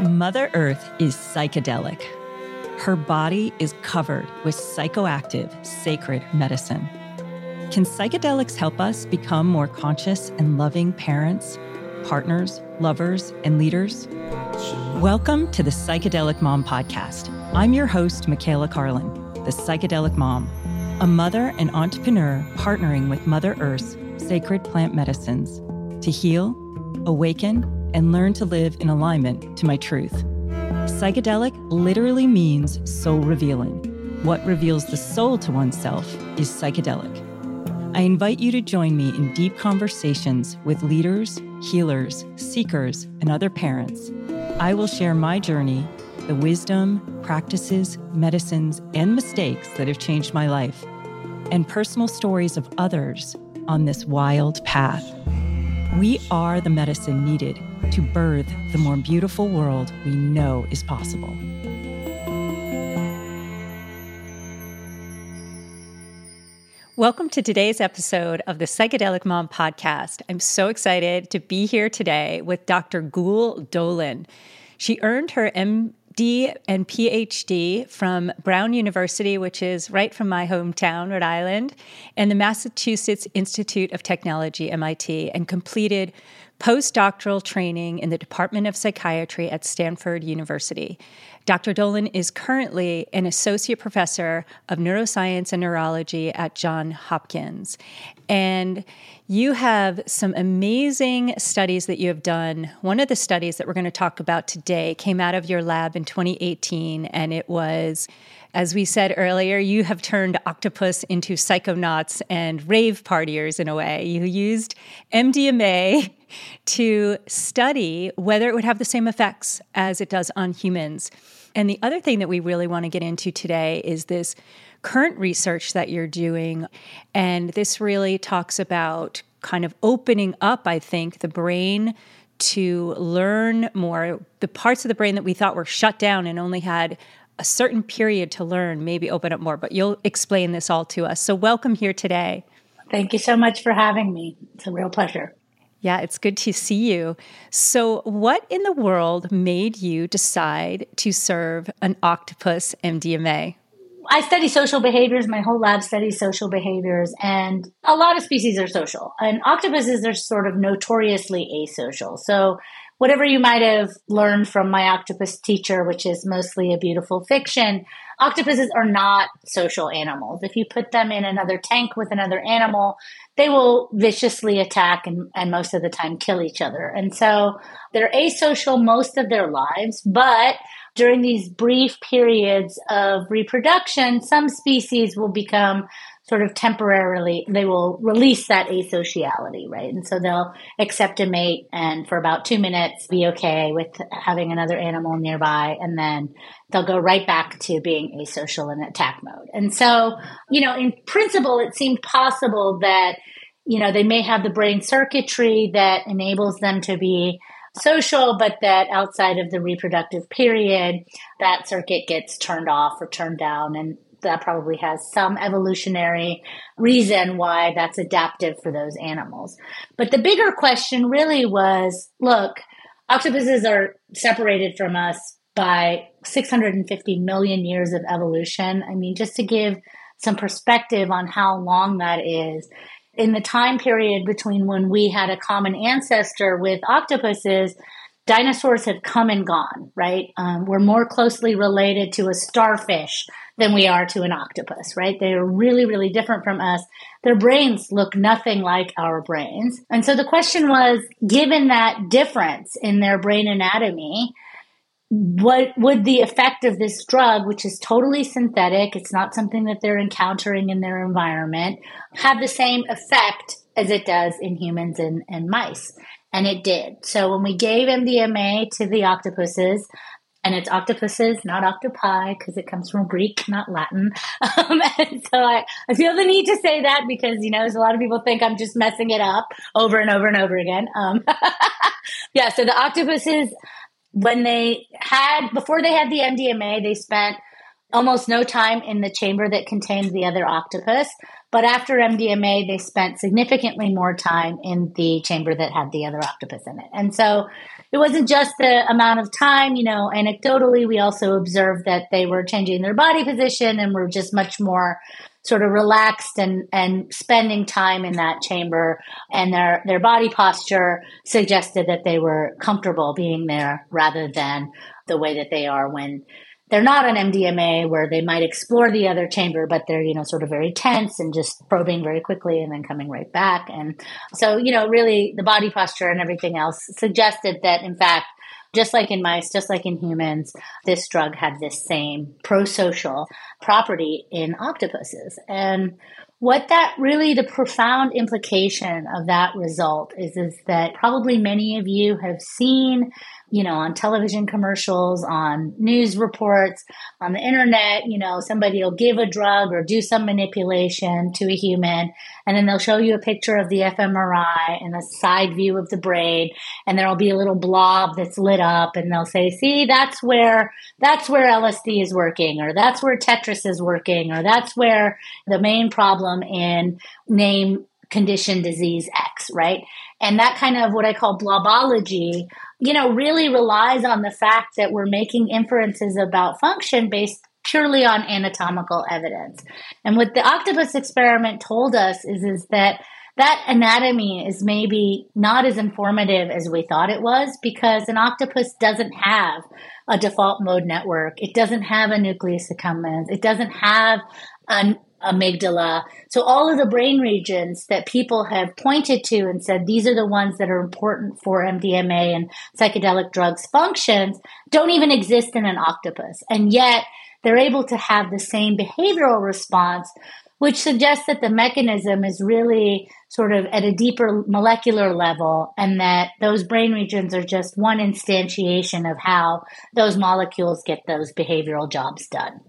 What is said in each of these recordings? Mother Earth is psychedelic. Her body is covered with psychoactive, sacred medicine. Can psychedelics help us become more conscious and loving parents, partners, lovers, and leaders? Welcome to the Psychedelic Mom Podcast. I'm your host, Michaela Carlin, the Psychedelic Mom, a mother and entrepreneur partnering with Mother Earth's sacred plant medicines to heal, awaken, and learn to live in alignment to my truth. Psychedelic literally means soul revealing. What reveals the soul to oneself is psychedelic. I invite you to join me in deep conversations with leaders, healers, seekers, and other parents. I will share my journey, the wisdom, practices, medicines, and mistakes that have changed my life, and personal stories of others on this wild path. We are the medicine needed to birth the more beautiful world we know is possible. Welcome to today's episode of the Psychedelic Mom Podcast. I'm so excited to be here today with Dr. Gül Dölen. She earned her MD and PhD from Brown University, which is right from my hometown, Rhode Island, and the Massachusetts Institute of Technology, MIT, and completed postdoctoral training in the Department of Psychiatry at Stanford University. Dr. Dölen is currently an associate professor of neuroscience and neurology at Johns Hopkins. And you have some amazing studies that you have done. One of the studies that we're going to talk about today came out of your lab in 2018, and it was, as we said earlier, you have turned octopus into psychonauts and rave partiers in a way. You used MDMA to study whether it would have the same effects as it does on humans. And the other thing that we really want to get into today is this current research that you're doing. And this really talks about kind of opening up, I think, the brain to learn more. The parts of the brain that we thought were shut down and only had a certain period to learn, maybe open up more, but you'll explain this all to us. So welcome here today. Thank you so much for having me. It's a real pleasure. Yeah, it's good to see you. So what in the world made you decide to serve an octopus MDMA? I study social behaviors. My whole lab studies social behaviors, and a lot of species are social. And octopuses are sort of notoriously asocial. So whatever you might have learned from my octopus teacher, which is mostly a beautiful fiction, octopuses are not social animals. If you put them in another tank with another animal, they will viciously attack and most of the time kill each other. And so they're asocial most of their lives, but during these brief periods of reproduction, some species will become sort of temporarily, they will release that asociality, right? And so they'll accept a mate and for about 2 minutes be okay with having another animal nearby, and then they'll go right back to being asocial and attack mode. And so, you know, in principle, it seemed possible that, you know, they may have the brain circuitry that enables them to be social, but that outside of the reproductive period, that circuit gets turned off or turned down, and that probably has some evolutionary reason why that's adaptive for those animals. But the bigger question really was, look, octopuses are separated from us by 650 million years of evolution. I mean, just to give some perspective on how long that is, in the time period between when we had a common ancestor with octopuses, dinosaurs have come and gone, right? We're more closely related to a starfish than we are to an octopus, right? They are really, really different from us. Their brains look nothing like our brains. And so the question was, given that difference in their brain anatomy, what would the effect of this drug, which is totally synthetic, it's not something that they're encountering in their environment, have the same effect as it does in humans and mice? And it did. So when we gave MDMA to the octopuses, and it's octopuses, not octopi, because it comes from Greek, not Latin. And so I feel the need to say that because, you know, there's a lot of people think I'm just messing it up over and over and over again. Yeah, so the octopuses, before they had the MDMA, they spent almost no time in the chamber that contained the other octopus. But after MDMA, they spent significantly more time in the chamber that had the other octopus in it. And so it wasn't just the amount of time, you know, anecdotally, we also observed that they were changing their body position and were just much more sort of relaxed and spending time in that chamber, and their body posture suggested that they were comfortable being there rather than the way that they are when they're not on MDMA, where they might explore the other chamber, but they're, you know, sort of very tense and just probing very quickly and then coming right back. And so, you know, really the body posture and everything else suggested that, in fact, just like in mice, just like in humans, this drug had this same prosocial property in octopuses. And what that really, the profound implication of that result is that probably many of you have seen, you know, on television commercials, on news reports, on the internet, you know, somebody will give a drug or do some manipulation to a human, and then they'll show you a picture of the fMRI and a side view of the brain, and there'll be a little blob that's lit up, and they'll say, see, that's where LSD is working, or that's where Tetris is working, or that's where the main problem in name condition disease X, right? And that kind of what I call blobology, you know, really relies on the fact that we're making inferences about function based purely on anatomical evidence. And what the octopus experiment told us is that anatomy is maybe not as informative as we thought it was, because an octopus doesn't have a default mode network. It doesn't have a nucleus accumbens. It doesn't have an amygdala. So all of the brain regions that people have pointed to and said, these are the ones that are important for MDMA and psychedelic drugs functions, don't even exist in an octopus. And yet they're able to have the same behavioral response, which suggests that the mechanism is really sort of at a deeper molecular level, and that those brain regions are just one instantiation of how those molecules get those behavioral jobs done.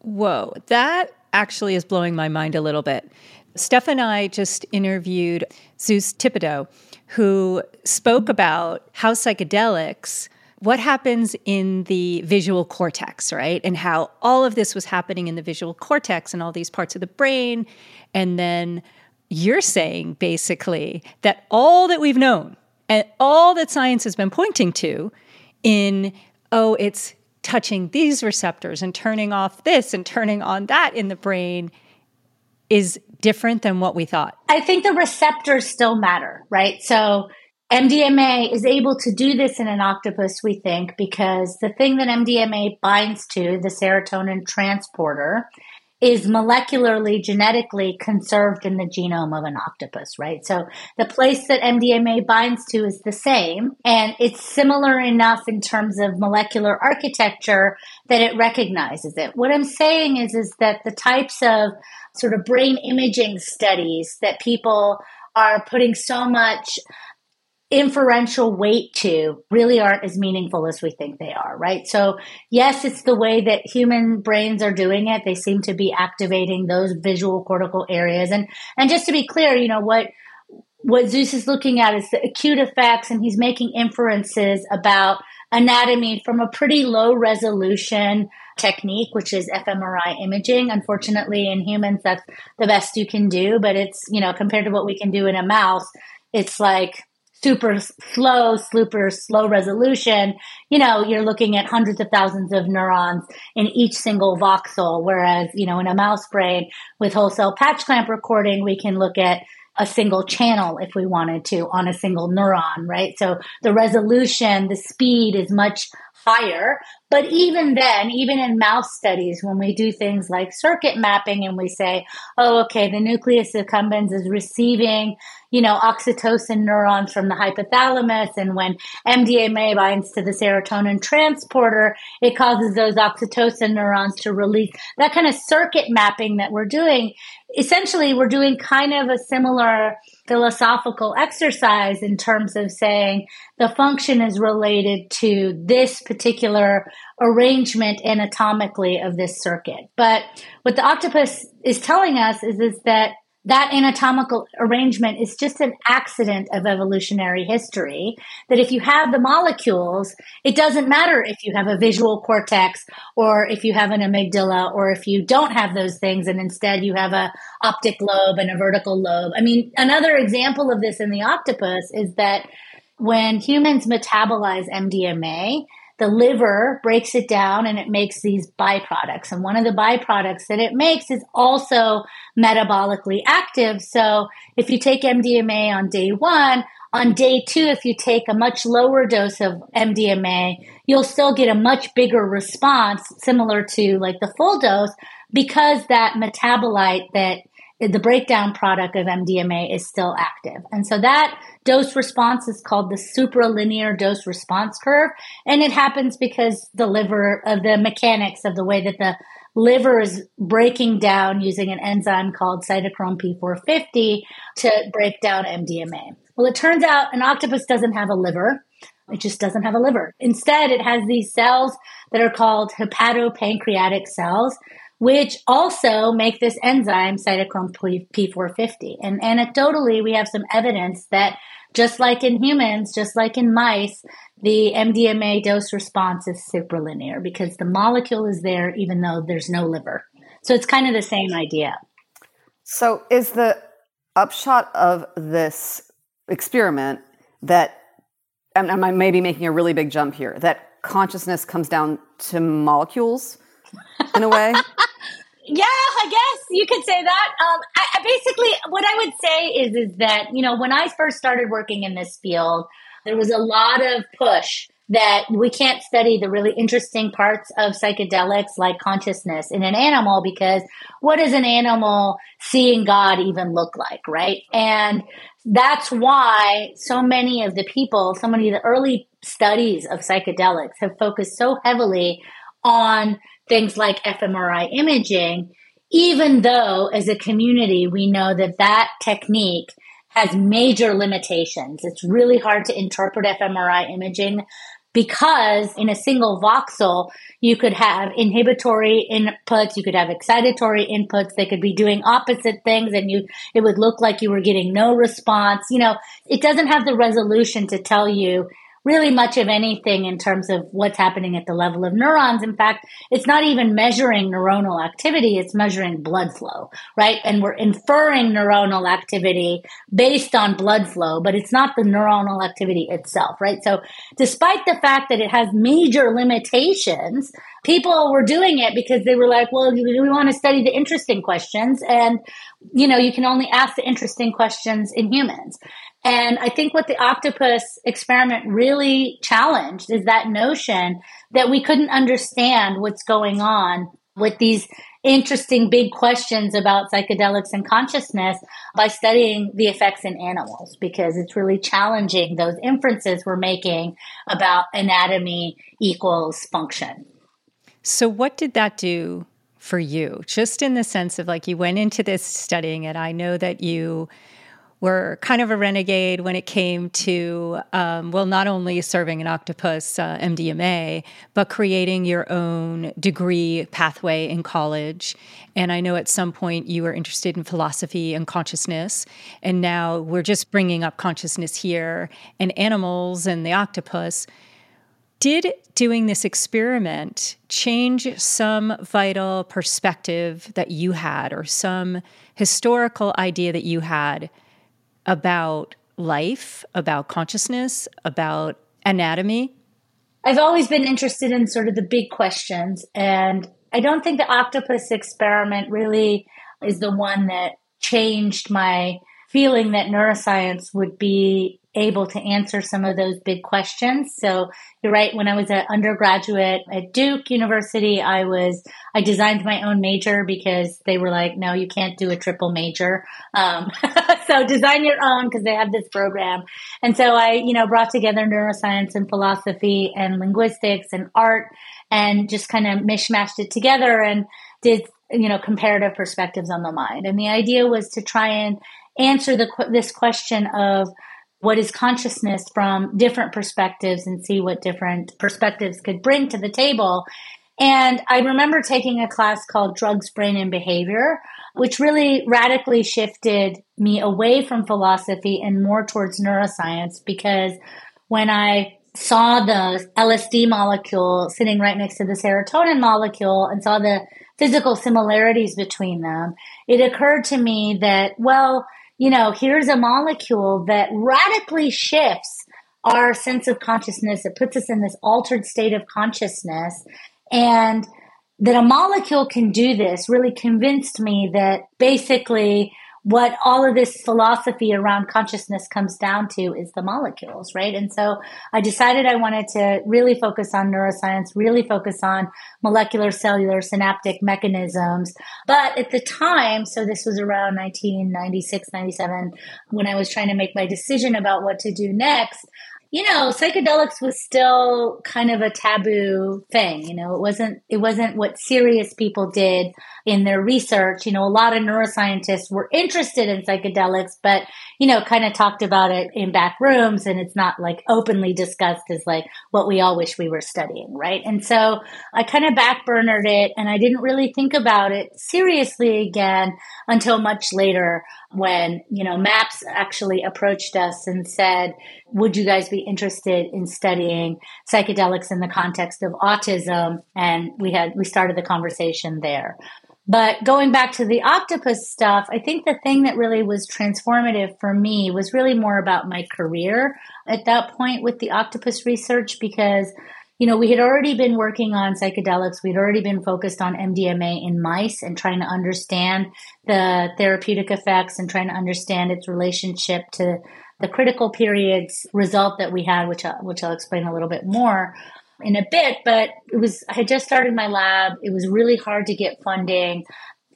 Whoa, that actually is blowing my mind a little bit. Steph and I just interviewed Zeus Tipido, who spoke about how psychedelics, what happens in the visual cortex, right? And how all of this was happening in the visual cortex and all these parts of the brain. And then you're saying basically that all that we've known and all that science has been pointing to in, oh, it's touching these receptors and turning off this and turning on that in the brain is different than what we thought. I think the receptors still matter, right? So MDMA is able to do this in an octopus, we think, because the thing that MDMA binds to, the serotonin transporter, is molecularly, genetically conserved in the genome of an octopus, right? So the place that MDMA binds to is the same, and it's similar enough in terms of molecular architecture that it recognizes it. What I'm saying is that the types of sort of brain imaging studies that people are putting so much inferential weight to really aren't as meaningful as we think they are, right? So yes, it's the way that human brains are doing it. They seem to be activating those visual cortical areas. And just to be clear, you know, what Zeus is looking at is the acute effects, and he's making inferences about anatomy from a pretty low resolution technique, which is fMRI imaging. Unfortunately, in humans, that's the best you can do, but it's, you know, compared to what we can do in a mouse, it's like super slow resolution. You know, you're looking at hundreds of thousands of neurons in each single voxel, whereas, you know, in a mouse brain with whole cell patch clamp recording, we can look at a single channel if we wanted to on a single neuron, right? So the resolution, the speed is much higher. But even then, even in mouse studies, when we do things like circuit mapping and we say, oh, okay, the nucleus accumbens is receiving, you know, oxytocin neurons from the hypothalamus, and when MDMA binds to the serotonin transporter, it causes those oxytocin neurons to release. That kind of circuit mapping that we're doing, essentially we're doing kind of a similar philosophical exercise in terms of saying the function is related to this particular arrangement anatomically of this circuit. But what the octopus is telling us is that that anatomical arrangement is just an accident of evolutionary history, that if you have the molecules, it doesn't matter if you have a visual cortex or if you have an amygdala or if you don't have those things and instead you have a optic lobe and a vertical lobe. I mean, another example of this in the octopus is that when humans metabolize MDMA, the liver breaks it down and it makes these byproducts. And one of the byproducts that it makes is also metabolically active. So if you take MDMA on day one, on day two, if you take a much lower dose of MDMA, you'll still get a much bigger response, similar to like the full dose, because that metabolite, that the breakdown product of MDMA, is still active. And so that dose response is called the supralinear dose response curve. And it happens because the liver, of the mechanics of the way that the liver is breaking down using an enzyme called cytochrome P450 to break down MDMA. Well, it turns out an octopus doesn't have a liver. It just doesn't have a liver. Instead, it has these cells that are called hepatopancreatic cells, which also make this enzyme cytochrome P450. And anecdotally, we have some evidence that just like in humans, just like in mice, the MDMA dose response is supralinear because the molecule is there even though there's no liver. So it's kind of the same idea. So is the upshot of this experiment that, and I may be making a really big jump here, that consciousness comes down to molecules in a way? Yeah, I guess you could say that. I basically, what I would say is that, you know, when I first started working in this field, there was a lot of push that we can't study the really interesting parts of psychedelics like consciousness in an animal because what does an animal seeing God even look like, right? And that's why so many of the people, so many of the early studies of psychedelics have focused so heavily on things like fMRI imaging, even though as a community, we know that that technique has major limitations. It's really hard to interpret fMRI imaging because in a single voxel, you could have inhibitory inputs, you could have excitatory inputs, they could be doing opposite things and it would look like you were getting no response. You know, it doesn't have the resolution to tell you really much of anything in terms of what's happening at the level of neurons. In fact, it's not even measuring neuronal activity, it's measuring blood flow, right? And we're inferring neuronal activity based on blood flow, but it's not the neuronal activity itself, right? So despite the fact that it has major limitations, people were doing it because they were like, well, we want to study the interesting questions. And, you know, you can only ask the interesting questions in humans. And I think what the octopus experiment really challenged is that notion that we couldn't understand what's going on with these interesting big questions about psychedelics and consciousness by studying the effects in animals, because it's really challenging those inferences we're making about anatomy equals function. So what did that do for you? Just in the sense of like you went into this studying it. I know that you were kind of a renegade when it came to, well, not only serving an octopus MDMA, but creating your own degree pathway in college. And I know at some point you were interested in philosophy and consciousness. And now we're just bringing up consciousness here and animals and the octopus. Did doing this experiment change some vital perspective that you had or some historical idea that you had about life, about consciousness, about anatomy? I've always been interested in sort of the big questions. And I don't think the octopus experiment really is the one that changed my feeling that neuroscience would be able to answer some of those big questions. So you're right. When I was an undergraduate at Duke University, I designed my own major because they were like, no, you can't do a triple major. So design your own because they have this program. And so I, you know, brought together neuroscience and philosophy and linguistics and art and just kind of mishmashed it together and did, you know, comparative perspectives on the mind. And the idea was to try and answer this question of what is consciousness from different perspectives and see what different perspectives could bring to the table. And I remember taking a class called Drugs, Brain, and Behavior, which really radically shifted me away from philosophy and more towards neuroscience, because when I saw the LSD molecule sitting right next to the serotonin molecule and saw the physical similarities between them, it occurred to me that, well, you know, here's a molecule that radically shifts our sense of consciousness. It puts us in this altered state of consciousness, and that a molecule can do this really convinced me that basically what all of this philosophy around consciousness comes down to is the molecules, right? And so I decided I wanted to really focus on neuroscience, really focus on molecular, cellular, synaptic mechanisms. But at the time, so this was around 1996, 97, when I was trying to make my decision about what to do next, you know, psychedelics was still kind of a taboo thing. You know, it wasn't what serious people did in their research. You know, a lot of neuroscientists were interested in psychedelics, but, you know, kind of talked about it in back rooms, and it's not like openly discussed as like what we all wish we were studying, right? And so I kind of backburnered it, and I didn't really think about it seriously again until much later, when, you know, MAPS actually approached us and said, would you guys be interested in studying psychedelics in the context of autism? And we started the conversation there. But going back to the octopus stuff, I think the thing that really was transformative for me was really more about my career at that point with the octopus research, because, you know, we had already been working on psychedelics. We'd already been focused on MDMA in mice and trying to understand the therapeutic effects and trying to understand its relationship to the critical periods result that we had, which I'll explain a little bit more in a bit. But I had just started my lab. It was really hard to get funding.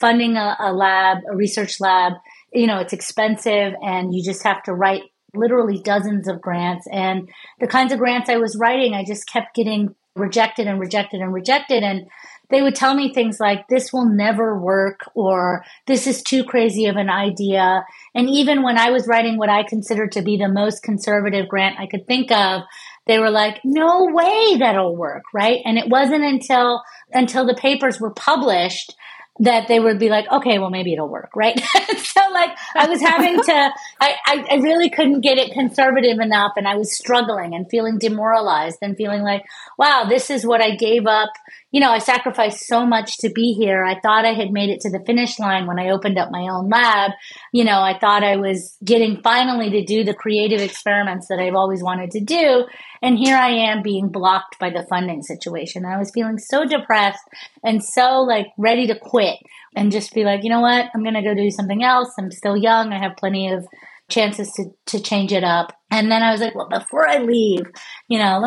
Funding a lab, a research lab, you know, it's expensive, and you just have to write literally dozens of grants. And the kinds of grants I was writing, I just kept getting rejected and rejected and rejected. And they would tell me things like, this will never work, or this is too crazy of an idea. And even when I was writing what I considered to be the most conservative grant I could think of, they were like, no way that'll work, right? And it wasn't until the papers were published that they would be like, okay, well, maybe it'll work, right? So, like, I was having to, I really couldn't get it conservative enough, and I was struggling and feeling demoralized and feeling like, wow, this is what I gave up. You know, I sacrificed so much to be here. I thought I had made it to the finish line when I opened up my own lab. You know, I thought I was getting finally to do the creative experiments that I've always wanted to do. And here I am being blocked by the funding situation. I was feeling so depressed and so like ready to quit and just be like, you know what, I'm going to go do something else. I'm still young. I have plenty of chances to change it up. And then I was like, well, before I leave, you know,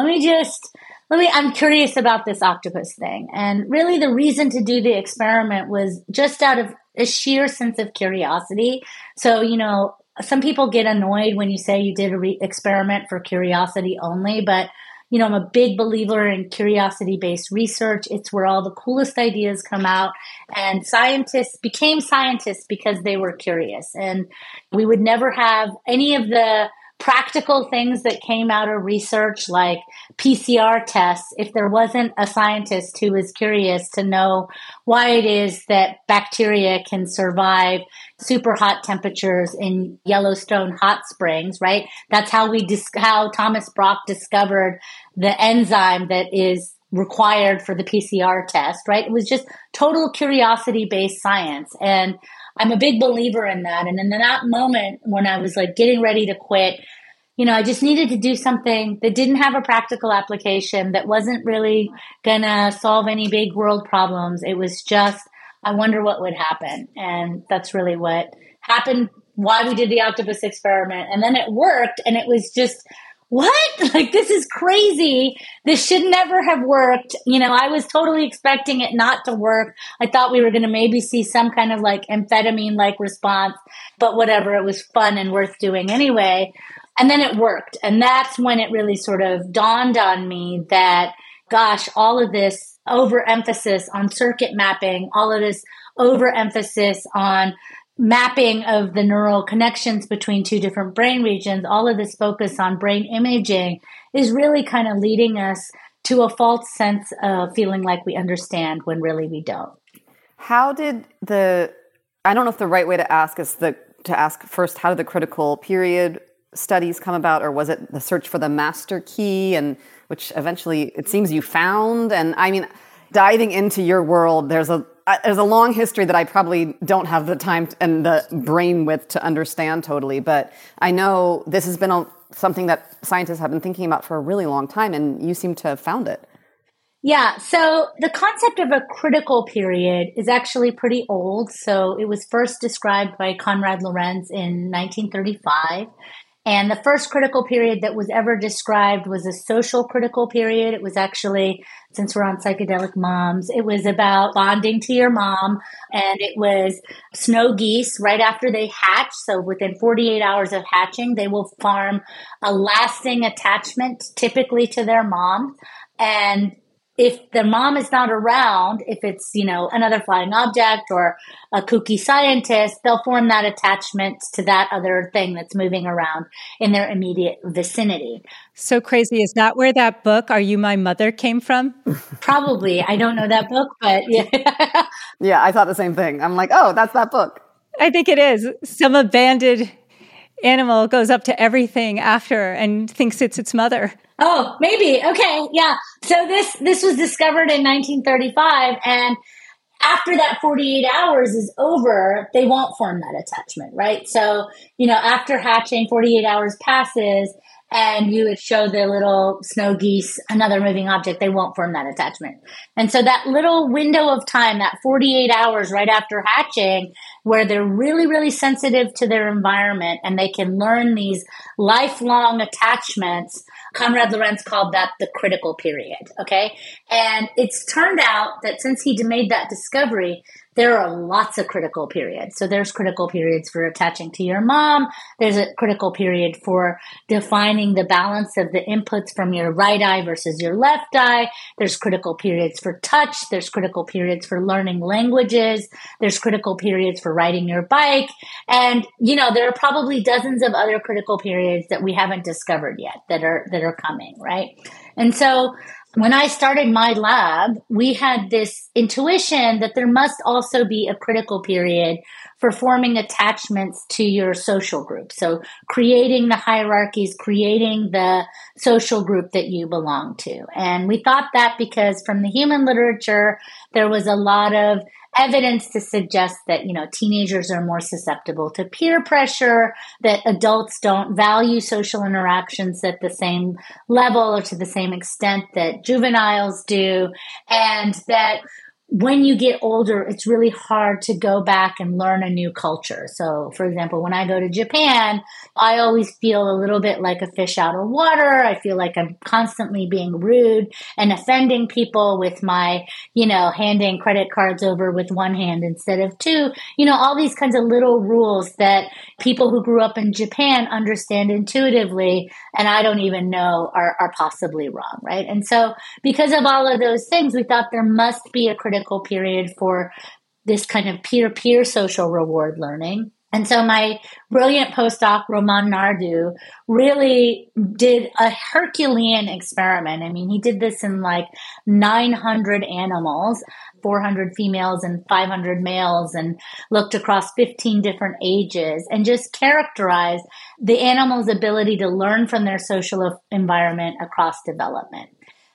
I'm curious about this octopus thing. And really the reason to do the experiment was just out of a sheer sense of curiosity. So, you know, some people get annoyed when you say you did an experiment for curiosity only, but, you know, I'm a big believer in curiosity-based research. It's where all the coolest ideas come out, and scientists became scientists because they were curious. And we would never have any of the practical things that came out of research, like PCR tests, if there wasn't a scientist who was curious to know why it is that bacteria can survive super hot temperatures in Yellowstone hot springs, right? That's how how Thomas Brock discovered the enzyme that is required for the PCR test, right? It was just total curiosity-based science. And I'm a big believer in that. And in that moment when I was like getting ready to quit, you know, I just needed to do something that didn't have a practical application, that wasn't really going to solve any big world problems. It was just, I wonder what would happen. And that's really what happened, why we did the octopus experiment. And then it worked. And it was just, what? Like, this is crazy. This should never have worked. You know, I was totally expecting it not to work. I thought we were going to maybe see some kind of like amphetamine-like response, but whatever, it was fun and worth doing anyway. And then it worked. And that's when it really sort of dawned on me that, gosh, all of this overemphasis on circuit mapping, all of this overemphasis on mapping of the neural connections between two different brain regions, all of this focus on brain imaging is really kind of leading us to a false sense of feeling like we understand when really we don't. How did the, I don't know if the right way to ask is to ask first, how did the critical period studies come about, or was it the search for the master key, and which eventually it seems you found? And I mean, diving into your world, there's a long history that I probably don't have the time and the brain width to understand totally, but I know this has been something that scientists have been thinking about for a really long time, and you seem to have found it. Yeah, so the concept of a critical period is actually pretty old. So it was first described by Konrad Lorenz in 1935. And the first critical period that was ever described was a social critical period. It was actually, since we're on psychedelic moms, it was about bonding to your mom. And it was snow geese right after they hatch. So within 48 hours of hatching, they will form a lasting attachment, typically to their mom. And if the mom is not around, if it's, another flying object or a kooky scientist, they'll form that attachment to that other thing that's moving around in their immediate vicinity. So crazy. Is that where that book, Are You My Mother, came from? Probably. I don't know that book, but yeah. Yeah, I thought the same thing. I'm like, oh, that's that book. I think it is. Some abandoned animal goes up to everything after and thinks it's its mother. Oh, maybe. Okay. Yeah. So this was discovered in 1935. And after that 48 hours is over, they won't form that attachment, right? So, after hatching, 48 hours passes and you would show the little snow geese another moving object, they won't form that attachment. And so that little window of time, that 48 hours right after hatching, where they're really, really sensitive to their environment and they can learn these lifelong attachments, Konrad Lorenz called that the critical period, okay? And it's turned out that since he made that discovery, there are lots of critical periods. So there's critical periods for attaching to your mom. There's a critical period for defining the balance of the inputs from your right eye versus your left eye. There's critical periods for touch. There's critical periods for learning languages. There's critical periods for riding your bike. And, there are probably dozens of other critical periods that we haven't discovered yet that are coming, right? And so when I started my lab, we had this intuition that there must also be a critical period for forming attachments to your social group. So creating the hierarchies, creating the social group that you belong to. And we thought that because from the human literature, there was a lot of evidence to suggest that, teenagers are more susceptible to peer pressure, that adults don't value social interactions at the same level or to the same extent that juveniles do, and that when you get older, it's really hard to go back and learn a new culture. So, for example, when I go to Japan, I always feel a little bit like a fish out of water. I feel like I'm constantly being rude and offending people with my, handing credit cards over with one hand instead of two. All these kinds of little rules that people who grew up in Japan understand intuitively, and I don't even know are possibly wrong, right? And so because of all of those things, we thought there must be a critical period for this kind of peer-to-peer social reward learning. And so my brilliant postdoc, Roman Nardu, really did a Herculean experiment. I mean, he did this in 900 animals, 400 females and 500 males, and looked across 15 different ages and just characterized the animal's ability to learn from their social environment across development.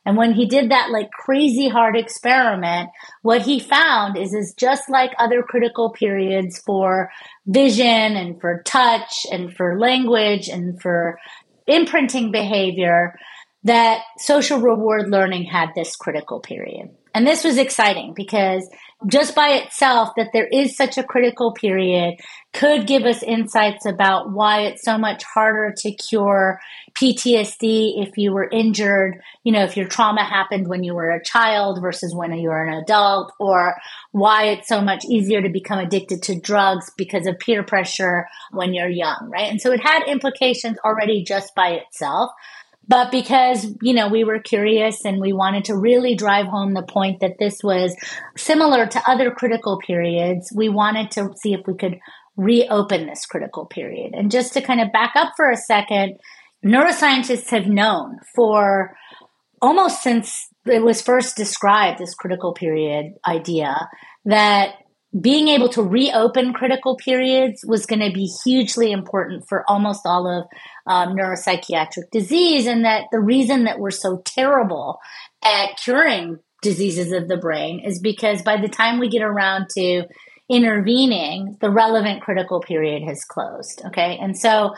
And when he did that crazy hard experiment, what he found is just like other critical periods for vision and for touch and for language and for imprinting behavior, that social reward learning had this critical period. And this was exciting because just by itself, that there is such a critical period could give us insights about why it's so much harder to cure PTSD if you were injured, if your trauma happened when you were a child versus when you were an adult, or why it's so much easier to become addicted to drugs because of peer pressure when you're young, right? And so it had implications already just by itself. But because, we were curious and we wanted to really drive home the point that this was similar to other critical periods, we wanted to see if we could reopen this critical period. And just to kind of back up for a second, neuroscientists have known for almost since it was first described, this critical period idea, that being able to reopen critical periods was going to be hugely important for almost all of neuropsychiatric disease, and that the reason that we're so terrible at curing diseases of the brain is because by the time we get around to intervening, the relevant critical period has closed. Okay. And so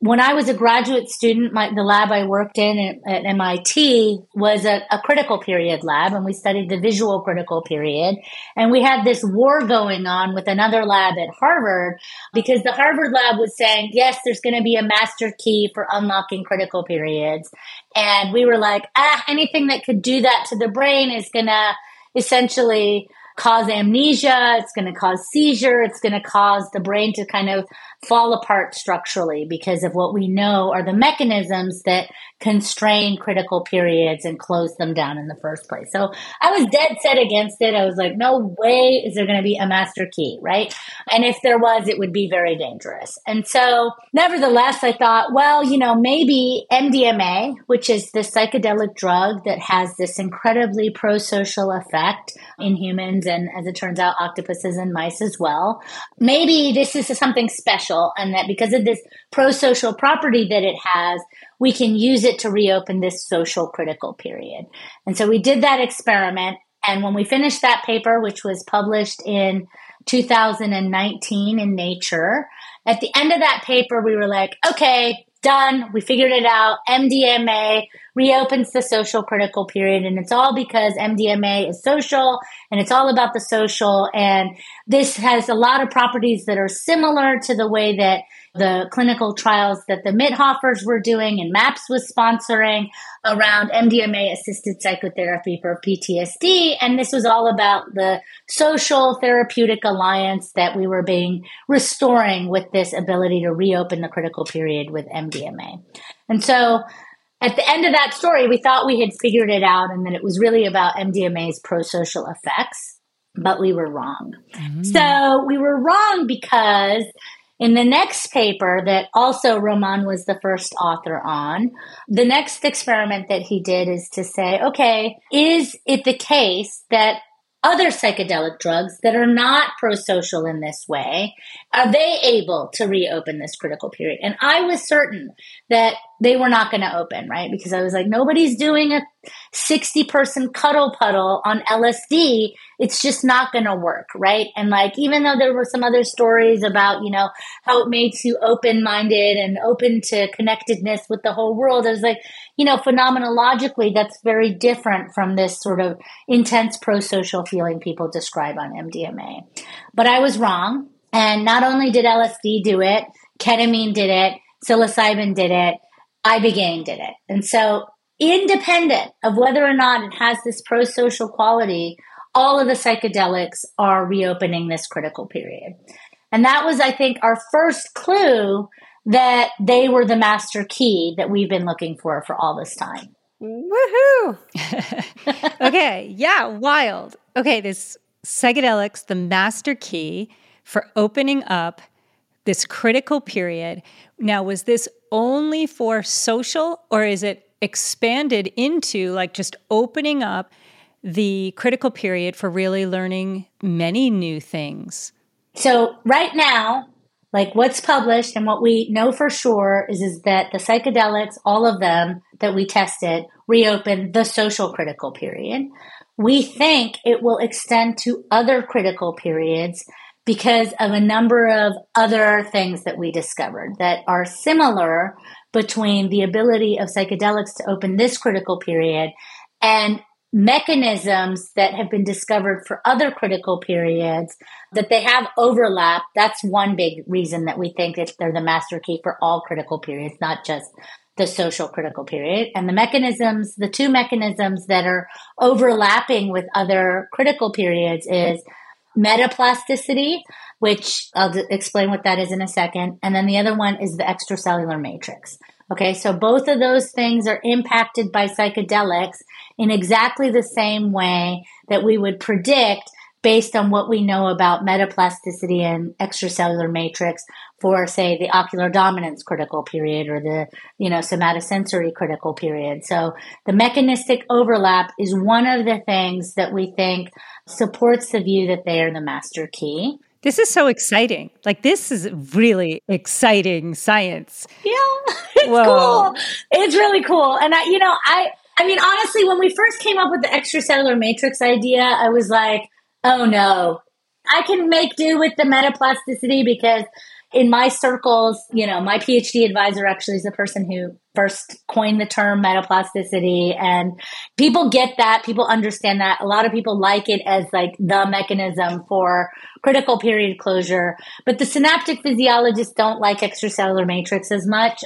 when I was a graduate student, the lab I worked in at MIT was a critical period lab, and we studied the visual critical period. And we had this war going on with another lab at Harvard, because the Harvard lab was saying, yes, there's going to be a master key for unlocking critical periods. And we were like, anything that could do that to the brain is going to essentially cause amnesia, it's going to cause seizure, it's going to cause the brain to kind of fall apart structurally because of what we know are the mechanisms that constrain critical periods and close them down in the first place. So I was dead set against it. I was like, no way is there going to be a master key, right? And if there was, it would be very dangerous. And so nevertheless, I thought, well, you know, maybe MDMA, which is the psychedelic drug that has this incredibly pro-social effect in humans, and as it turns out, octopuses and mice as well. Maybe this is something special, and that because of this pro-social property that it has, we can use it to reopen this social critical period. And so we did that experiment. And when we finished that paper, which was published in 2019 in Nature, at the end of that paper, we were like, okay, done. We figured it out. MDMA reopens the social critical period. And it's all because MDMA is social, and it's all about the social. And this has a lot of properties that are similar to the way that the clinical trials that the Midhoffers were doing and MAPS was sponsoring around MDMA-assisted psychotherapy for PTSD. And this was all about the social therapeutic alliance that we were restoring with this ability to reopen the critical period with MDMA. And so at the end of that story, we thought we had figured it out and that it was really about MDMA's pro-social effects, but we were wrong. So we were wrong because in the next paper that also Roman was the first author on, the next experiment that he did is to say, okay, is it the case that other psychedelic drugs that are not pro-social in this way, are they able to reopen this critical period? And I was certain that they were not going to open, right? Because I was like, nobody's doing a 60-person cuddle puddle on LSD. It's just not going to work, right? And like, even though there were some other stories about, you know, how it makes you open-minded and open to connectedness with the whole world, I was like, you know, phenomenologically, that's very different from this sort of intense pro-social feeling people describe on MDMA. But I was wrong. And not only did LSD do it, ketamine did it, psilocybin did it, ibogaine did it. And so independent of whether or not it has this pro-social quality, all of the psychedelics are reopening this critical period. And that was, I think, our first clue that they were the master key that we've been looking for all this time. Woohoo! Okay, yeah, wild. Okay, this psychedelics, the master key for opening up this critical period. Now, was this only for social, or is it expanded into like just opening up the critical period for really learning many new things? So right now, like what's published and what we know for sure is that the psychedelics, all of them that we tested, reopened the social critical period. We think it will extend to other critical periods because of a number of other things that we discovered that are similar between the ability of psychedelics to open this critical period and mechanisms that have been discovered for other critical periods, that they have overlap. That's one big reason that we think that they're the master key for all critical periods, not just the social critical period. And the two mechanisms that are overlapping with other critical periods is metaplasticity, which I'll explain what that is in a second. And then the other one is the extracellular matrix. Okay, so both of those things are impacted by psychedelics in exactly the same way that we would predict based on what we know about metaplasticity and extracellular matrix for, say, the ocular dominance critical period or the, somatosensory critical period. So the mechanistic overlap is one of the things that we think supports the view that they are the master key. This is so exciting. Like, this is really exciting science. Yeah, it's cool. It's really cool. And I mean, honestly, when we first came up with the extracellular matrix idea, I was like, oh no, I can make do with the metaplasticity, because in my circles, my PhD advisor actually is the person who first coined the term metaplasticity, and people get that. People understand that. A lot of people like it as like the mechanism for critical period closure, but the synaptic physiologists don't like extracellular matrix as much.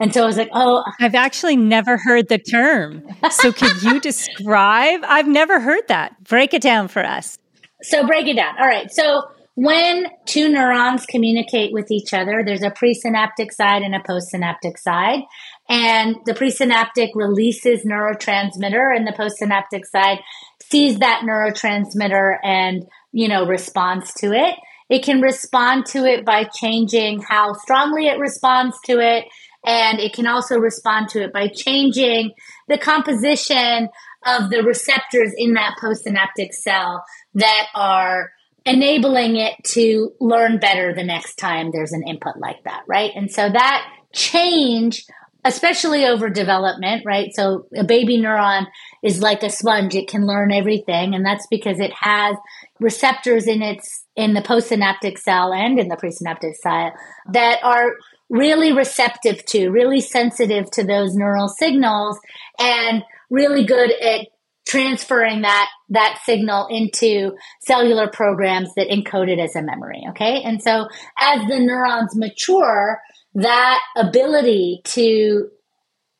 And so I was like, oh. I've actually never heard the term. So could you describe? I've never heard that. Break it down for us. So break it down. All right. So when two neurons communicate with each other, there's a presynaptic side and a postsynaptic side. And the presynaptic releases neurotransmitter, and the postsynaptic side sees that neurotransmitter and, responds to it. It can respond to it by changing how strongly it responds to it. And it can also respond to it by changing the composition of the receptors in that postsynaptic cell that are enabling it to learn better the next time there's an input like that, right? And so that change, especially over development, right? So a baby neuron is like a sponge. It can learn everything. And that's because it has receptors in the postsynaptic cell and in the presynaptic cell that are really receptive to, really sensitive to those neural signals, and really good at transferring that signal into cellular programs that encode it as a memory, okay? And so as the neurons mature, that ability to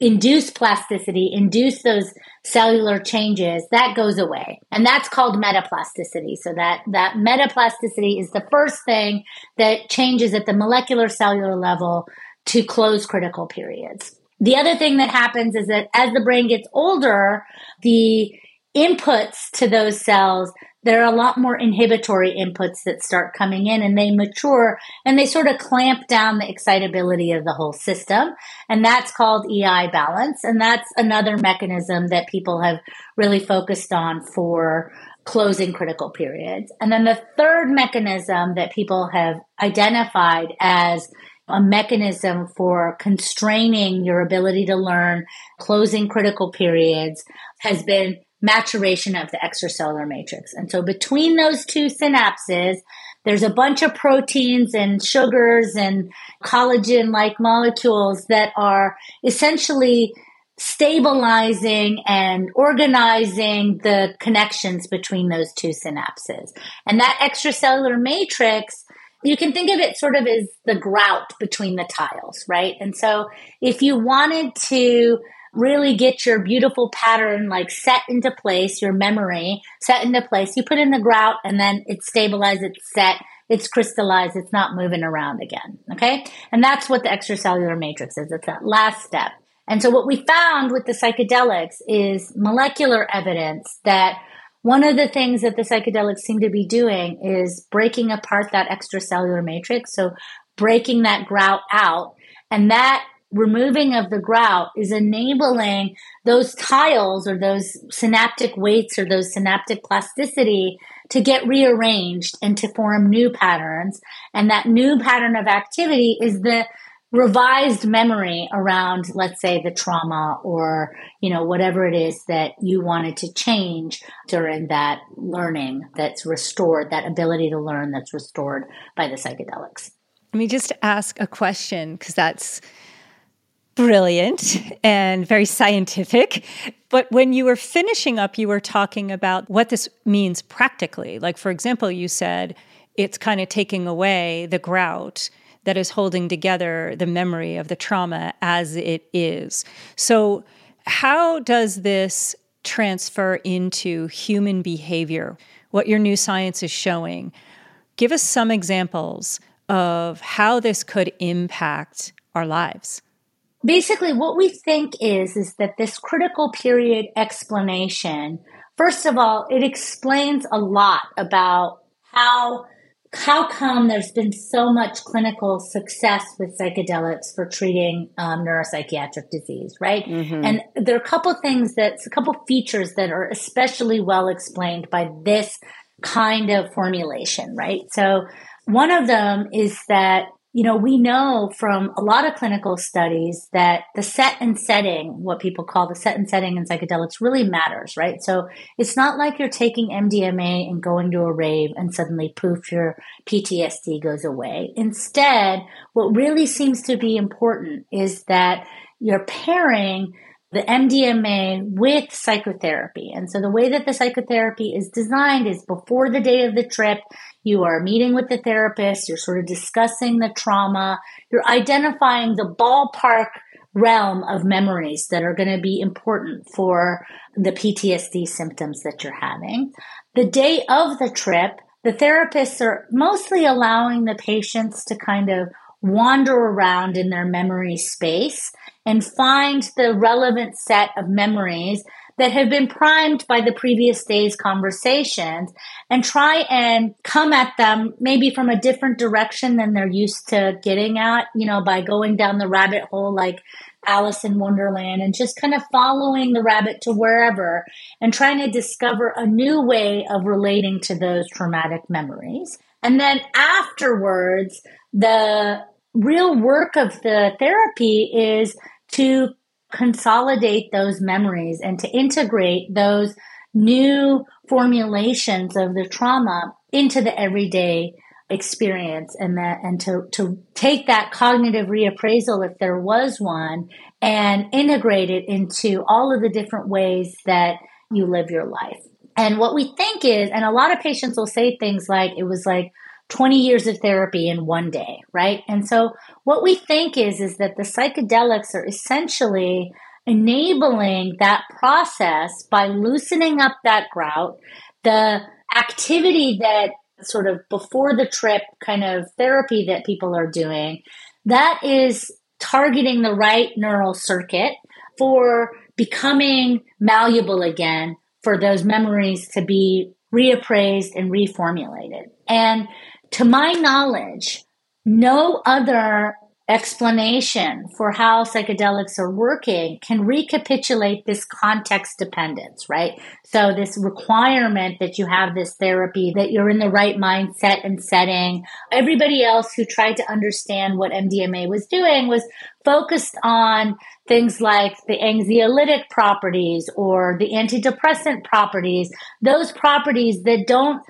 induce plasticity, induce those cellular changes, that goes away. And that's called metaplasticity. So that metaplasticity is the first thing that changes at the molecular cellular level to close critical periods. The other thing that happens is that as the brain gets older, the inputs to those cells, there are a lot more inhibitory inputs that start coming in, and they mature and they sort of clamp down the excitability of the whole system. And that's called EI balance. And that's another mechanism that people have really focused on for closing critical periods. And then the third mechanism that people have identified as a mechanism for constraining your ability to learn, closing critical periods, has been maturation of the extracellular matrix. And so between those two synapses, there's a bunch of proteins and sugars and collagen-like molecules that are essentially stabilizing and organizing the connections between those two synapses. And that extracellular matrix, you can think of it sort of as the grout between the tiles, right? And so if you wanted to really get your beautiful pattern set into place, your memory set into place, you put in the grout and then it's stabilized, it's set, it's crystallized, it's not moving around again, okay? And that's what the extracellular matrix is. It's that last step. And so what we found with the psychedelics is molecular evidence that one of the things that the psychedelics seem to be doing is breaking apart that extracellular matrix, so breaking that grout out, and that removing of the grout is enabling those tiles or those synaptic weights or those synaptic plasticity to get rearranged and to form new patterns. And that new pattern of activity is the revised memory around, let's say, the trauma or, whatever it is that you wanted to change during that learning that's restored, that ability to learn that's restored by the psychedelics. Let me just ask a question, because that's brilliant and very scientific. But when you were finishing up, you were talking about what this means practically. Like, for example, you said it's kind of taking away the grout that is holding together the memory of the trauma as it is. So how does this transfer into human behavior, what your new science is showing? Give us some examples of how this could impact our lives. Basically, what we think is that this critical period explanation First of all, it explains a lot about how come there's been so much clinical success with psychedelics for treating neuropsychiatric disease, right? Mm-hmm. And there are a couple features that are especially well explained by this kind of formulation, right? So one of them is that, you know, we know from a lot of clinical studies that the set and setting, what people call the set and setting in psychedelics, really matters, right? So it's not like you're taking MDMA and going to a rave and suddenly, poof, your PTSD goes away. Instead, what really seems to be important is that you're pairing the MDMA with psychotherapy. And so the way that the psychotherapy is designed is before the day of the trip, you are meeting with the therapist, you're sort of discussing the trauma, you're identifying the ballpark realm of memories that are going to be important for the PTSD symptoms that you're having. The day of the trip, the therapists are mostly allowing the patients to kind of wander around in their memory space and find the relevant set of memories that have been primed by the previous day's conversations and try and come at them maybe from a different direction than they're used to getting at, you know, by going down the rabbit hole like Alice in Wonderland and just kind of following the rabbit to wherever and trying to discover a new way of relating to those traumatic memories. And then afterwards, the real work of the therapy is to consolidate those memories and to integrate those new formulations of the trauma into the everyday experience and to take that cognitive reappraisal, if there was one, and integrate it into all of the different ways that you live your life. And what we think is, and a lot of patients will say things like, it was like 20 years of therapy in one day, right? And so what we think is that the psychedelics are essentially enabling that process by loosening up that grout, the activity that sort of before the trip kind of therapy that people are doing, that is targeting the right neural circuit for becoming malleable again, for those memories to be reappraised and reformulated. And to my knowledge, no other explanation for how psychedelics are working can recapitulate this context dependence, right? So this requirement that you have this therapy, that you're in the right mindset and setting. Everybody else who tried to understand what MDMA was doing was focused on things like the anxiolytic properties or the antidepressant properties, those properties that don't,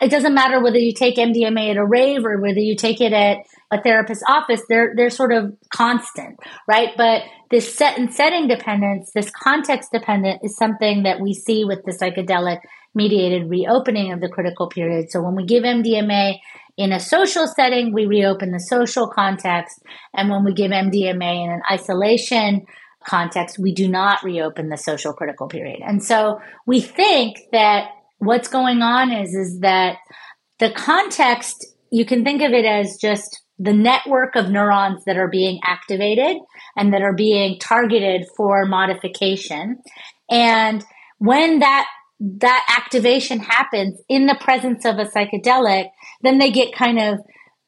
it doesn't matter whether you take MDMA at a rave or whether you take it at a therapist's office, they're sort of constant, right? But this set and setting dependence, this context dependent, is something that we see with the psychedelic mediated reopening of the critical period. So when we give MDMA in a social setting, we reopen the social context. And when we give MDMA in an isolation context, we do not reopen the social critical period. And so we think that what's going on is that the context, you can think of it as just the network of neurons that are being activated and that are being targeted for modification. And when that activation happens in the presence of a psychedelic, then they get kind of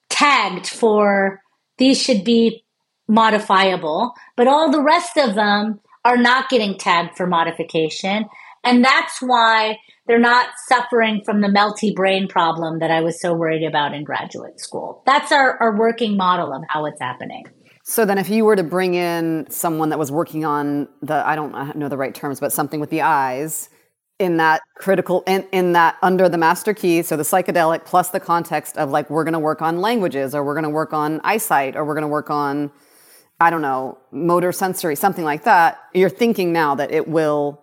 tagged for these should be modifiable, but all the rest of them are not getting tagged for modification. And that's why they're not suffering from the melty brain problem that I was so worried about in graduate school. That's our working model of how it's happening. So then if you were to bring in someone that was working on the, I don't know the right terms, but something with the eyes in that critical, in that under the master key, so the psychedelic plus the context of like, we're going to work on languages or we're going to work on eyesight or we're going to work on, I don't know, motor sensory, something like that. You're thinking now that it will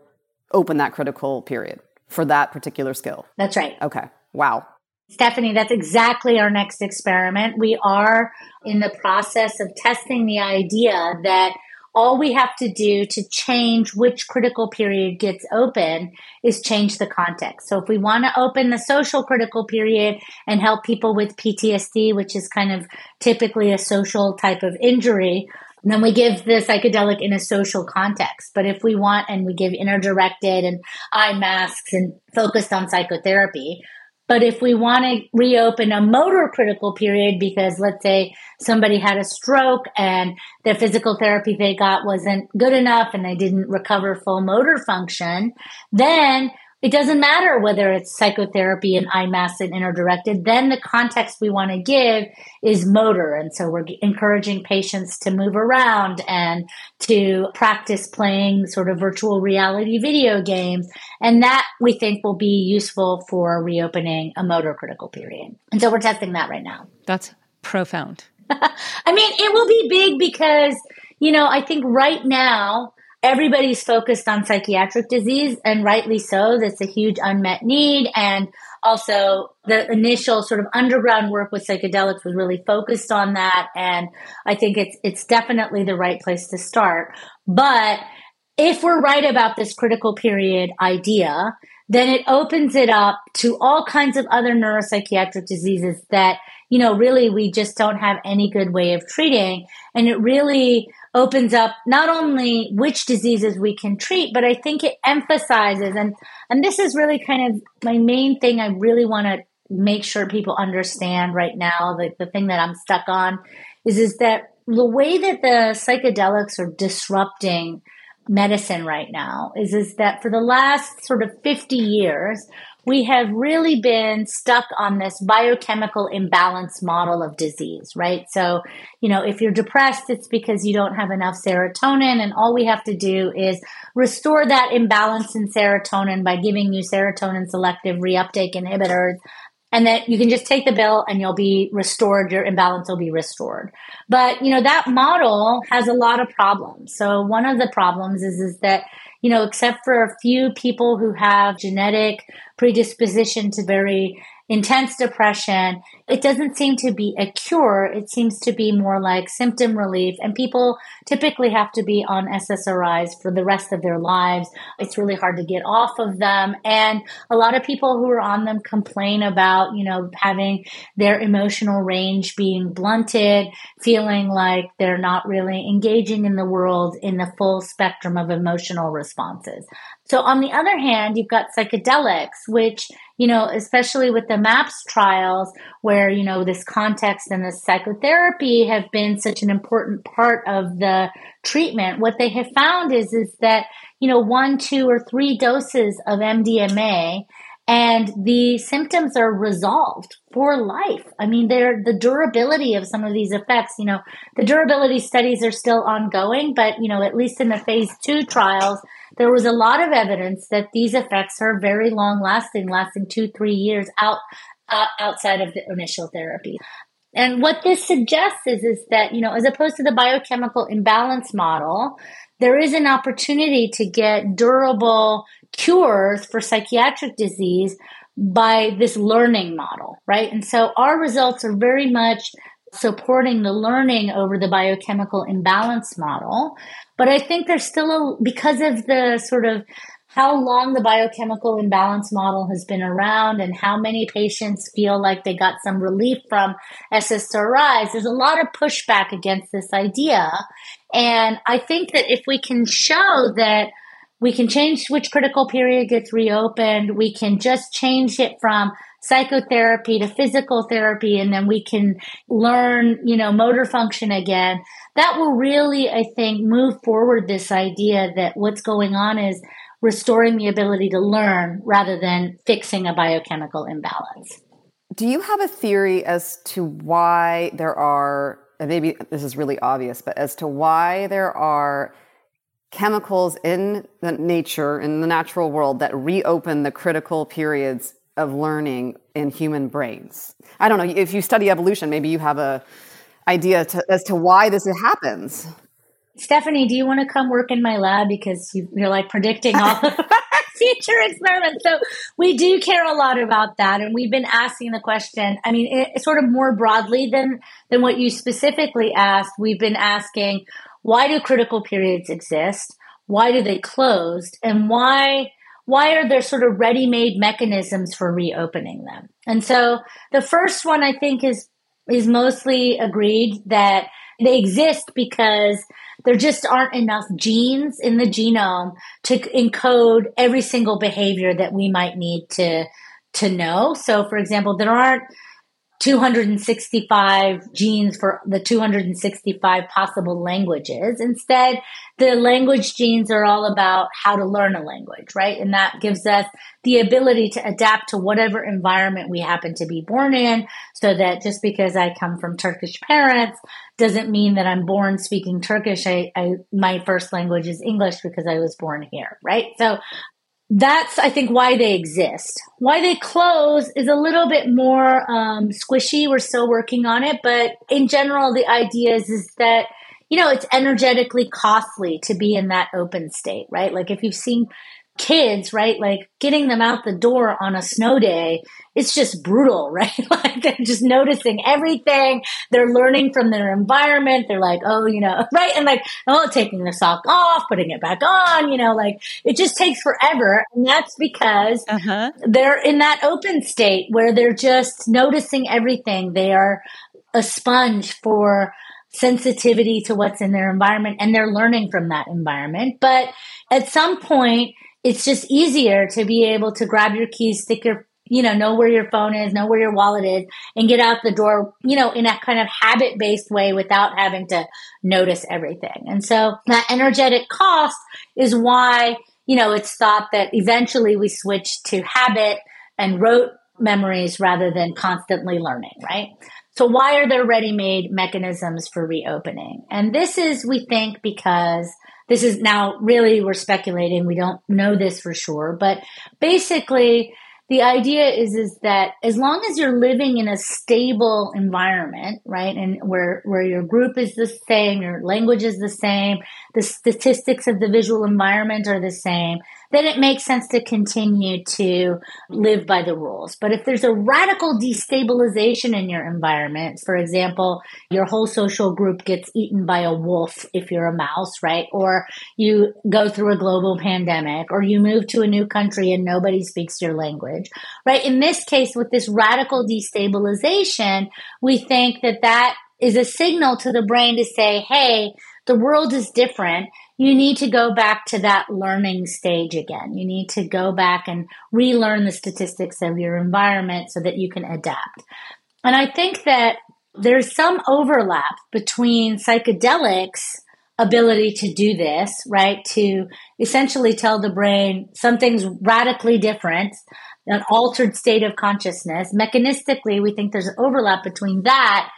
open that critical period for that particular skill. That's right. Okay. Wow. Stephanie, that's exactly our next experiment. We are in the process of testing the idea that all we have to do to change which critical period gets open is change the context. So if we want to open the social critical period and help people with PTSD, which is kind of typically a social type of injury, And then we give the psychedelic in a social context. But if we want, and we give inner-directed and eye masks and focused on psychotherapy. But if we want to reopen a motor critical period, because let's say somebody had a stroke and the physical therapy they got wasn't good enough and they didn't recover full motor function, then it doesn't matter whether it's psychotherapy and IMAS and inner-directed. Then the context we want to give is motor. And so we're encouraging patients to move around and to practice playing sort of virtual reality video games. And that we think will be useful for reopening a motor critical period. And so we're testing that right now. That's profound. I mean, it will be big because, you know, I think right now, everybody's focused on psychiatric disease, and rightly so. That's a huge unmet need. And also the initial sort of underground work with psychedelics was really focused on that. And I think it's definitely the right place to start. But if we're right about this critical period idea, then it opens it up to all kinds of other neuropsychiatric diseases that, you know, really we just don't have any good way of treating. And it really opens up not only which diseases we can treat, but I think it emphasizes, and this is really kind of my main thing I really want to make sure people understand right now, like the thing that I'm stuck on is that the way that the psychedelics are disrupting medicine right now is that for the last sort of 50 years, we have really been stuck on this biochemical imbalance model of disease, right? So, you know, if you're depressed, it's because you don't have enough serotonin, and all we have to do is restore that imbalance in serotonin by giving you serotonin selective reuptake inhibitors, and that you can just take the pill and you'll be restored, your imbalance will be restored. But, you know, that model has a lot of problems. So one of the problems is that, you know, except for a few people who have genetic predisposition to very intense depression, it doesn't seem to be a cure. It seems to be more like symptom relief. And people typically have to be on SSRIs for the rest of their lives. It's really hard to get off of them. And a lot of people who are on them complain about, you know, having their emotional range being blunted, feeling like they're not really engaging in the world in the full spectrum of emotional responses. So on the other hand, you've got psychedelics, which, you know, especially with the MAPS trials where, you know, this context and this psychotherapy have been such an important part of the treatment. What they have found is that, you know, 1, 2, or 3 doses of MDMA and the symptoms are resolved for life. I mean, the durability of some of these effects, you know, the durability studies are still ongoing, but, you know, at least in the phase 2 trials, there was a lot of evidence that these effects are very long lasting, lasting 2-3 years outside of the initial therapy. And what this suggests is that, you know, as opposed to the biochemical imbalance model, there is an opportunity to get durable cures for psychiatric disease by this learning model, right? And so our results are very much supporting the learning over the biochemical imbalance model. But I think there's still, because of the sort of how long the biochemical imbalance model has been around and how many patients feel like they got some relief from SSRIs, there's a lot of pushback against this idea. And I think that if we can show that we can change which critical period gets reopened, we can just change it from psychotherapy to physical therapy, and then we can learn, you know, motor function again, that will really, I think, move forward this idea that what's going on is restoring the ability to learn rather than fixing a biochemical imbalance. Do you have a theory as to why there are, and maybe this is really obvious, but as to why there are chemicals in the nature, in the natural world, that reopen the critical periods of learning in human brains? I don't know, if you study evolution, maybe you have a idea as to why this happens. Stephanie, do you want to come work in my lab? Because you're like predicting all of future experiments. So we do care a lot about that. And we've been asking the question, I mean, it, sort of more broadly than what you specifically asked, we've been asking, why do critical periods exist? Why do they close? And why are there sort of ready-made mechanisms for reopening them? And so the first one, I think, is mostly agreed that They exist because there just aren't enough genes in the genome to encode every single behavior that we might need to know. So, for example, there aren't 265 genes for the 265 possible languages. Instead, the language genes are all about how to learn a language, right? And that gives us the ability to adapt to whatever environment we happen to be born in, so that just because I come from Turkish parents doesn't mean that I'm born speaking Turkish. My first language is English because I was born here, right? So that's, I think, why they exist. Why they close is a little bit more squishy. We're still working on it. But in general, the idea is that, you know, it's energetically costly to be in that open state, right? Like if you've seen kids, right, like getting them out the door on a snow day, it's just brutal, right? Like they're just noticing everything. They're learning from their environment. They're like, oh, you know, right? And like, oh, taking the sock off, putting it back on, you know, like it just takes forever. And that's because they're in that open state where they're just noticing everything. They are a sponge for sensitivity to what's in their environment, and they're learning from that environment. But at some point, it's just easier to be able to grab your keys, stick your, you know where your phone is, know where your wallet is, and get out the door, you know, in a kind of habit-based way without having to notice everything. And so that energetic cost is why, you know, it's thought that eventually we switch to habit and rote memories rather than constantly learning, right? So why are there ready-made mechanisms for reopening? And this is, we think, because this is now really, we're speculating. We don't know this for sure. But basically, the idea is that as long as you're living in a stable environment, right, and where your group is the same, your language is the same, the statistics of the visual environment are the same, then it makes sense to continue to live by the rules. But if there's a radical destabilization in your environment, for example, your whole social group gets eaten by a wolf if you're a mouse, right? Or you go through a global pandemic, or you move to a new country and nobody speaks your language, right? In this case, with this radical destabilization, we think that that is a signal to the brain to say, hey, the world is different. You need to go back to that learning stage again. You need to go back and relearn the statistics of your environment so that you can adapt. And I think that there's some overlap between psychedelics' ability to do this, right, to essentially tell the brain something's radically different, an altered state of consciousness. Mechanistically, we think there's an overlap between that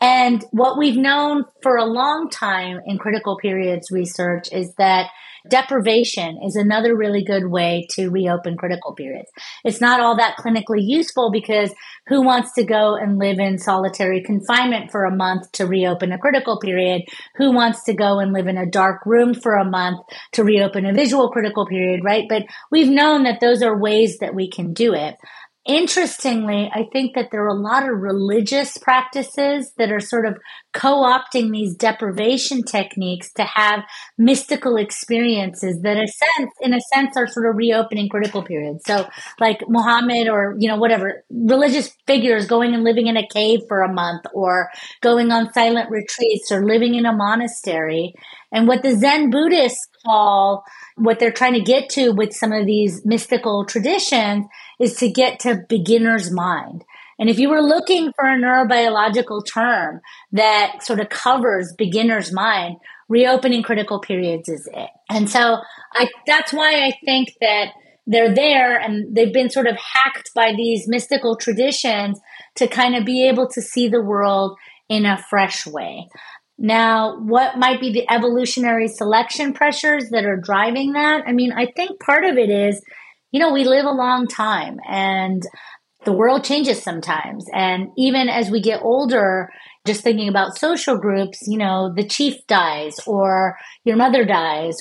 and what we've known for a long time in critical periods research is that deprivation is another really good way to reopen critical periods. It's not all that clinically useful because who wants to go and live in solitary confinement for a month to reopen a critical period? Who wants to go and live in a dark room for a month to reopen a visual critical period, right? But we've known that those are ways that we can do it. Interestingly, I think that there are a lot of religious practices that are sort of co-opting these deprivation techniques to have mystical experiences that in a sense are sort of reopening critical periods. So like Muhammad or, you know, whatever, religious figures going and living in a cave for a month or going on silent retreats or living in a monastery. And what the Zen Buddhists call, what they're trying to get to with some of these mystical traditions is to get to beginner's mind. And if you were looking for a neurobiological term that sort of covers beginner's mind, reopening critical periods is it. And so that's why I think that they're there and they've been sort of hacked by these mystical traditions to kind of be able to see the world in a fresh way. Now, what might be the evolutionary selection pressures that are driving that? I mean, I think part of it is, you know, we live a long time and the world changes sometimes. And even as we get older, just thinking about social groups, you know, the chief dies or your mother dies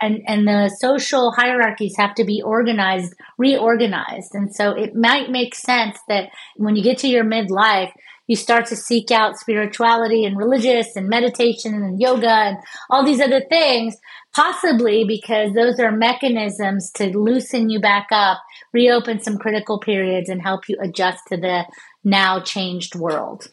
and the social hierarchies have to be reorganized. And so it might make sense that when you get to your midlife, you start to seek out spirituality and religious and meditation and yoga and all these other things, possibly because those are mechanisms to loosen you back up, reopen some critical periods, and help you adjust to the now changed world.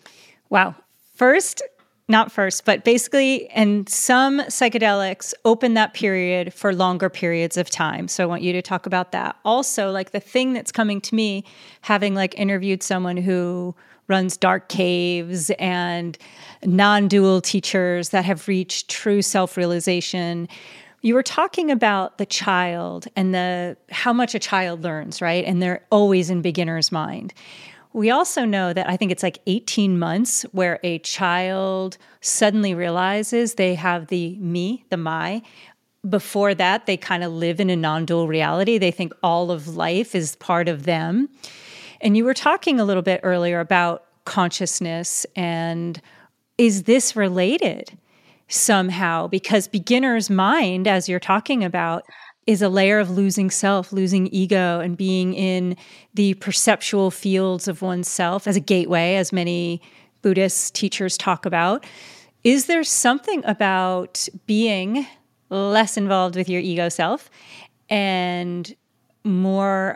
Wow. First, Not first, but basically, and some psychedelics open that period for longer periods of time. So I want you to talk about that. Also, like the thing that's coming to me, having like interviewed someone who runs dark caves and non-dual teachers that have reached true self-realization, you were talking about the child and the how much a child learns, right? And they're always in beginner's mind. We also know that I think it's like 18 months where a child suddenly realizes they have the me, the my. Before that, they kind of live in a non-dual reality. They think all of life is part of them. And you were talking a little bit earlier about consciousness and is this related somehow? Because beginner's mind, as you're talking about, is a layer of losing self, losing ego, and being in the perceptual fields of oneself as a gateway, as many Buddhist teachers talk about. Is there something about being less involved with your ego self and more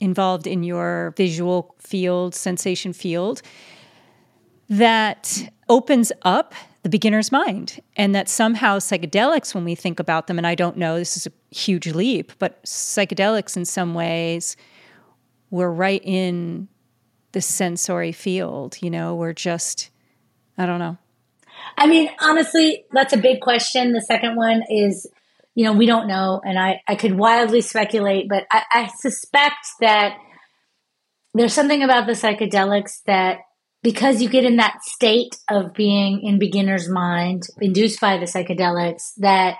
involved in your visual field, sensation field, that opens up the beginner's mind, and that somehow psychedelics, when we think about them, and I don't know, this is a huge leap, but psychedelics in some ways, we're right in the sensory field, you know, we're just, I don't know. I mean, honestly, that's a big question. The second one is, you know, we don't know, and I could wildly speculate, but I suspect that there's something about the psychedelics that because you get in that state of being in beginner's mind, induced by the psychedelics, that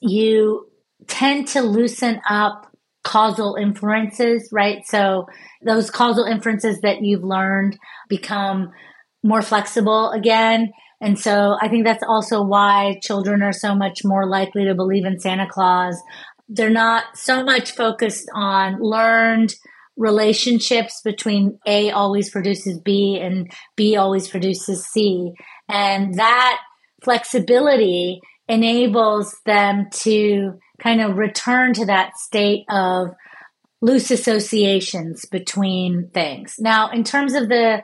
you tend to loosen up causal inferences, right? So those causal inferences that you've learned become more flexible again. And so I think that's also why children are so much more likely to believe in Santa Claus. They're not so much focused on learned relationships between A always produces B and B always produces C. And that flexibility enables them to kind of return to that state of loose associations between things. Now, in terms of the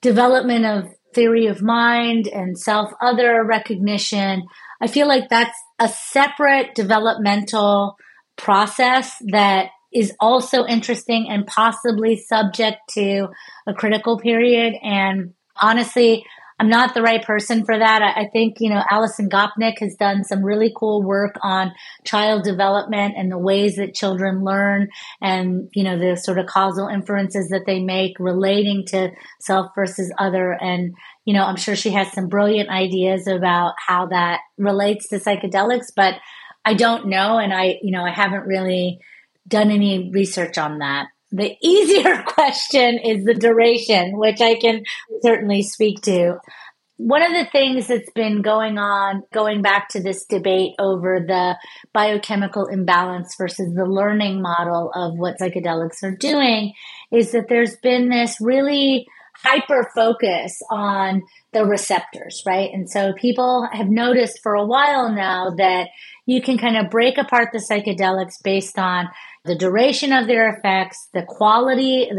development of theory of mind and self-other recognition, I feel like that's a separate developmental process that is also interesting and possibly subject to a critical period. And honestly, I'm not the right person for that. I think, you know, Alison Gopnik has done some really cool work on child development and the ways that children learn and, you know, the sort of causal inferences that they make relating to self versus other. And, you know, I'm sure she has some brilliant ideas about how that relates to psychedelics, but I don't know. And I haven't really done any research on that. The easier question is the duration, which I can certainly speak to. One of the things that's been going on, going back to this debate over the biochemical imbalance versus the learning model of what psychedelics are doing, is that there's been this really hyper focus on the receptors, right? And so people have noticed for a while now that you can kind of break apart the psychedelics based on the duration of their effects, the quality of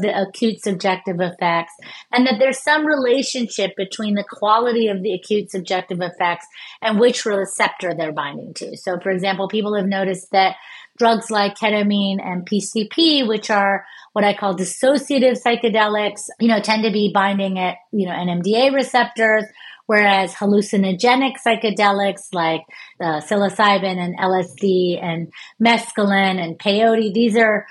the acute subjective effects, and that there's some relationship between the quality of the acute subjective effects and which receptor they're binding to. So, for example, people have noticed that drugs like ketamine and PCP, which are what I call dissociative psychedelics, you know, tend to be binding at, you know, NMDA receptors, whereas hallucinogenic psychedelics like psilocybin and LSD and mescaline and peyote, these are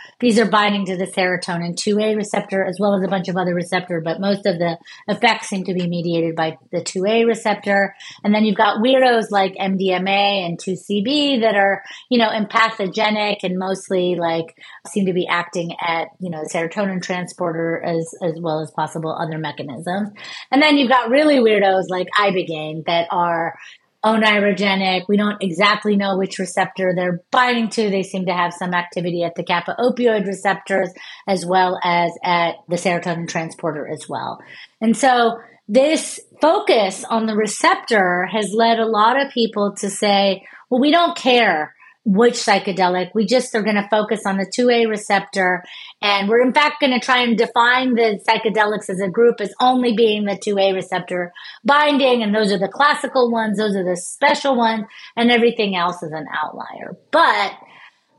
binding to the serotonin 2A receptor as well as a bunch of other receptors, but most of the effects seem to be mediated by the 2A receptor. And then you've got weirdos like MDMA and 2CB that are, you know, empathogenic and mostly like seem to be acting at, you know, serotonin transporter as well as possible other mechanisms. And then you've got really weirdos like ibogaine that are onirogenic. We don't exactly know which receptor they're binding to. They seem to have some activity at the kappa opioid receptors as well as at the serotonin transporter as well. And so this focus on the receptor has led a lot of people to say, well, we don't care which psychedelic. We just are going to focus on the 2A receptor. And we're, in fact, going to try and define the psychedelics as a group as only being the 2A receptor binding. And those are the classical ones. Those are the special ones. And everything else is an outlier. But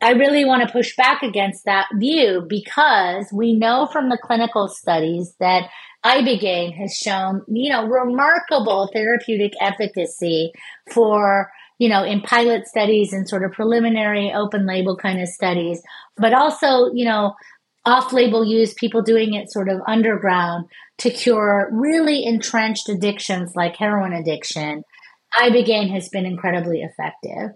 I really want to push back against that view, because we know from the clinical studies that ibogaine has shown, remarkable therapeutic efficacy for, in pilot studies and sort of preliminary open label kind of studies, but also, off-label use, people doing it sort of underground to cure really entrenched addictions like heroin addiction. Ibogaine has been incredibly effective.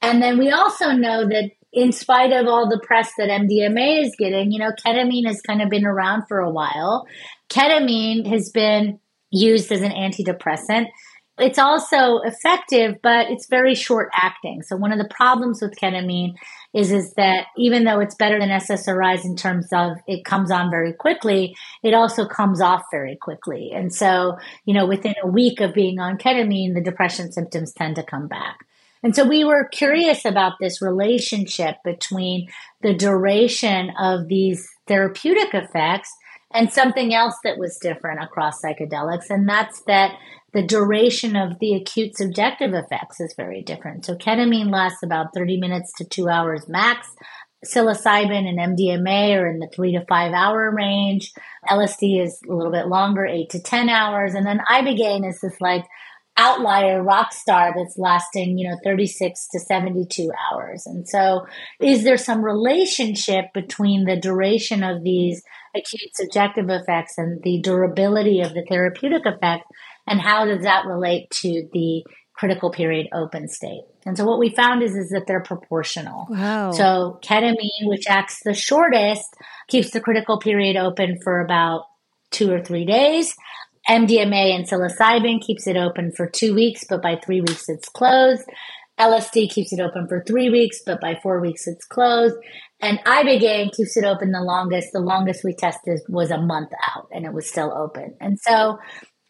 And then we also know that in spite of all the press that MDMA is getting, ketamine has kind of been around for a while. Ketamine has been used as an antidepressant. It's also effective, but it's very short acting. So one of the problems with ketamine is that even though it's better than SSRIs in terms of it comes on very quickly, it also comes off very quickly. And so, within a week of being on ketamine, the depression symptoms tend to come back. And so we were curious about this relationship between the duration of these therapeutic effects and something else that was different across psychedelics, and that's that the duration of the acute subjective effects is very different. So ketamine lasts about 30 minutes to 2 hours max. Psilocybin and MDMA are in the 3 to 5 hour range. LSD is a little bit longer, 8 to 10 hours. And then ibogaine is this outlier rock star that's lasting, 36 to 72 hours. And so is there some relationship between the duration of these acute subjective effects and the durability of the therapeutic effect? And how does that relate to the critical period open state? And so what we found is that they're proportional. Wow. So ketamine, which acts the shortest, keeps the critical period open for about 2 or 3 days. MDMA and psilocybin keeps it open for 2 weeks, but by 3 weeks it's closed. LSD keeps it open for 3 weeks, but by 4 weeks it's closed. And ibogaine keeps it open the longest. The longest we tested was a month out, and it was still open. And so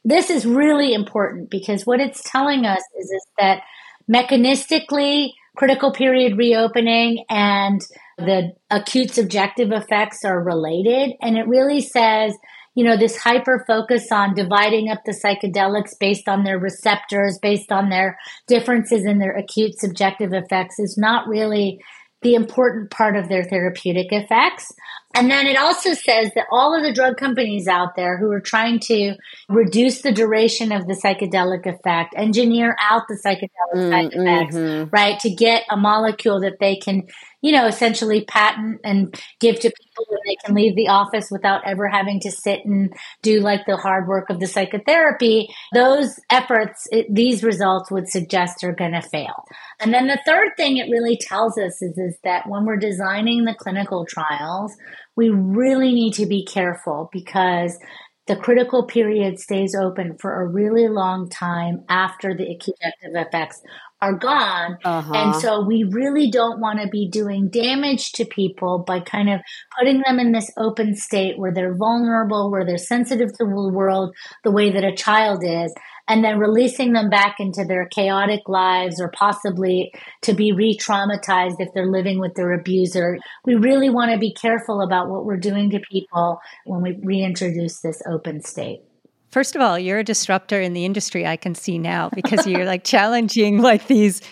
this is really important, because what it's telling us is that mechanistically, critical period reopening and the acute subjective effects are related. And it really says, this hyper focus on dividing up the psychedelics based on their receptors, based on their differences in their acute subjective effects, is not really the important part of their therapeutic effects. And then it also says that all of the drug companies out there who are trying to reduce the duration of the psychedelic effect, engineer out the psychedelic side effects, right, to get a molecule that they can, essentially patent and give to people, and they can leave the office without ever having to sit and do the hard work of the psychotherapy. Those efforts, these results would suggest are going to fail. And then the third thing it really tells us is that when we're designing the clinical trials, we really need to be careful, because the critical period stays open for a really long time after the acute effects are gone. And so we really don't want to be doing damage to people by kind of putting them in this open state where they're vulnerable, where they're sensitive to the world the way that a child is, and then releasing them back into their chaotic lives, or possibly to be re-traumatized if they're living with their abuser. We really want to be careful about what we're doing to people when we reintroduce this open state. First of all, you're a disruptor in the industry, I can see now, because you're challenging these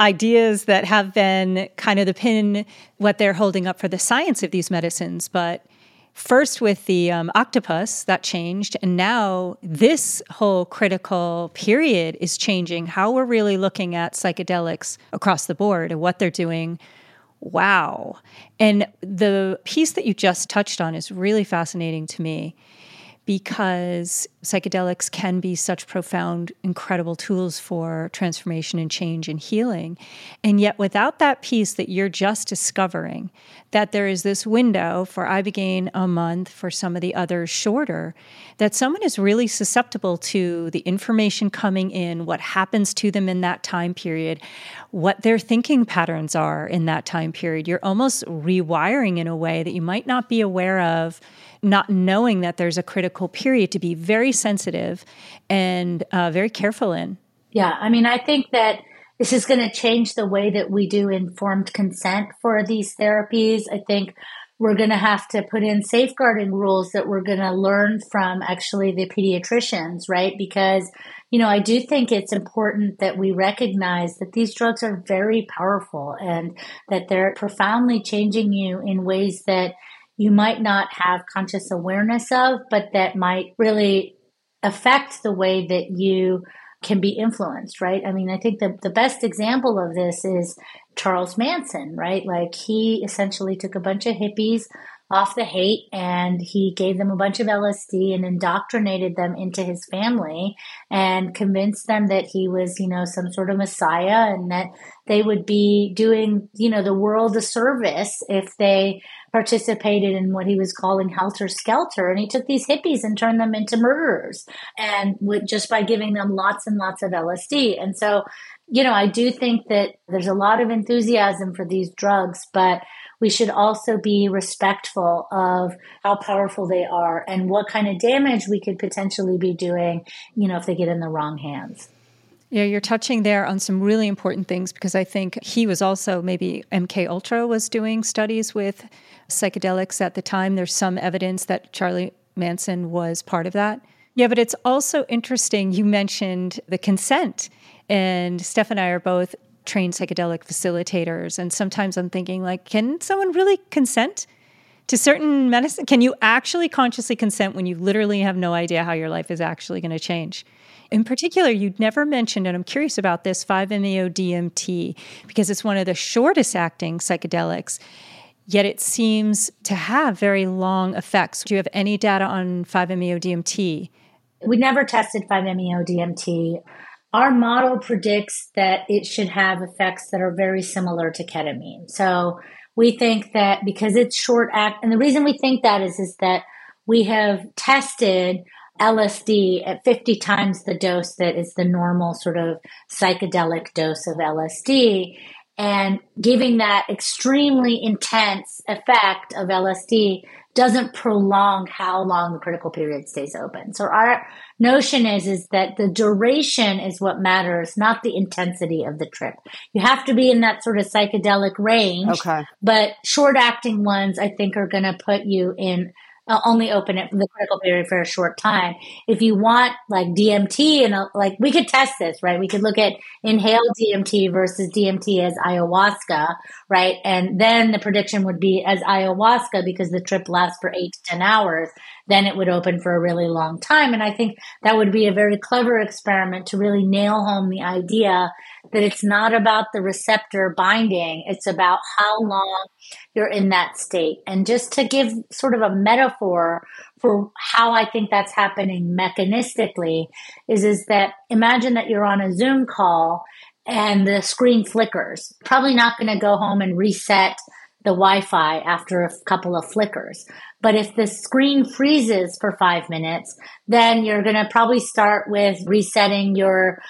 ideas that have been kind of the pin, what they're holding up for the science of these medicines. But first with the octopus, that changed. And now this whole critical period is changing how we're really looking at psychedelics across the board and what they're doing. Wow. And the piece that you just touched on is really fascinating to me, because psychedelics can be such profound, incredible tools for transformation and change and healing. And yet without that piece that you're just discovering, that there is this window for ibogaine a month, for some of the others shorter, that someone is really susceptible to the information coming in, what happens to them in that time period, what their thinking patterns are in that time period. You're almost rewiring in a way that you might not be aware of, not knowing that there's a critical period to be very sensitive and very careful in. Yeah, I think that This is going to change the way that we do informed consent for these therapies. I think we're going to have to put in safeguarding rules that we're going to learn from actually the pediatricians, right? Because, you know, I do think it's important that we recognize that these drugs are very powerful and that they're profoundly changing you in ways that you might not have conscious awareness of, but that might really affect the way that you can be influenced, right? I mean, I think the best example of this is Charles Manson, right? Like, he essentially took a bunch of hippies off the hate and he gave them a bunch of LSD and indoctrinated them into his family and convinced them that he was, you know, some sort of messiah and that they would be doing, you know, the world a service if they participated in what he was calling helter skelter. And he took these hippies and turned them into murderers and just by giving them lots and lots of LSD. And so, you know, I do think that there's a lot of enthusiasm for these drugs, but we should also be respectful of how powerful they are and what kind of damage we could potentially be doing, you know, if they get in the wrong hands. Yeah, you're touching there on some really important things, because I think he was also, maybe MK Ultra was doing studies with psychedelics at the time. There's some evidence that Charlie Manson was part of that. Yeah, but it's also interesting, you mentioned the consent, and Steph and I are both trained psychedelic facilitators. And sometimes I'm thinking, like, can someone really consent to certain medicine? Can you actually consciously consent when you literally have no idea how your life is actually going to change? In particular, you'd never mentioned, and I'm curious about this, 5-MeO-DMT, because it's one of the shortest acting psychedelics, yet it seems to have very long effects. Do you have any data on 5-MeO-DMT? We never tested 5-MeO-DMT. Our model predicts that it should have effects that are very similar to ketamine. So we think that because it's short act, and the reason we think that is that we have tested LSD at 50 times the dose that is the normal sort of psychedelic dose of LSD, and giving that extremely intense effect of LSD doesn't prolong how long the critical period stays open. So our notion is that the duration is what matters, not the intensity of the trip. You have to be in that sort of psychedelic range, okay, but short-acting ones, I think, are going to put you in only open it for the critical period for a short time. If you want, like, DMT, and like, we could test this, right? We could look at inhaled DMT versus DMT as ayahuasca, right? And then the prediction would be, as ayahuasca, because the trip lasts for 8 to 10 hours, then it would open for a really long time. And I think that would be a very clever experiment to really nail home the idea that it's not about the receptor binding. It's about how long you're in that state. And just to give sort of a metaphor for how I think that's happening mechanistically is that, imagine that you're on a Zoom call and the screen flickers. Probably not going to go home and reset the Wi-Fi after a couple of flickers. But if the screen freezes for 5 minutes, then you're going to probably start with resetting your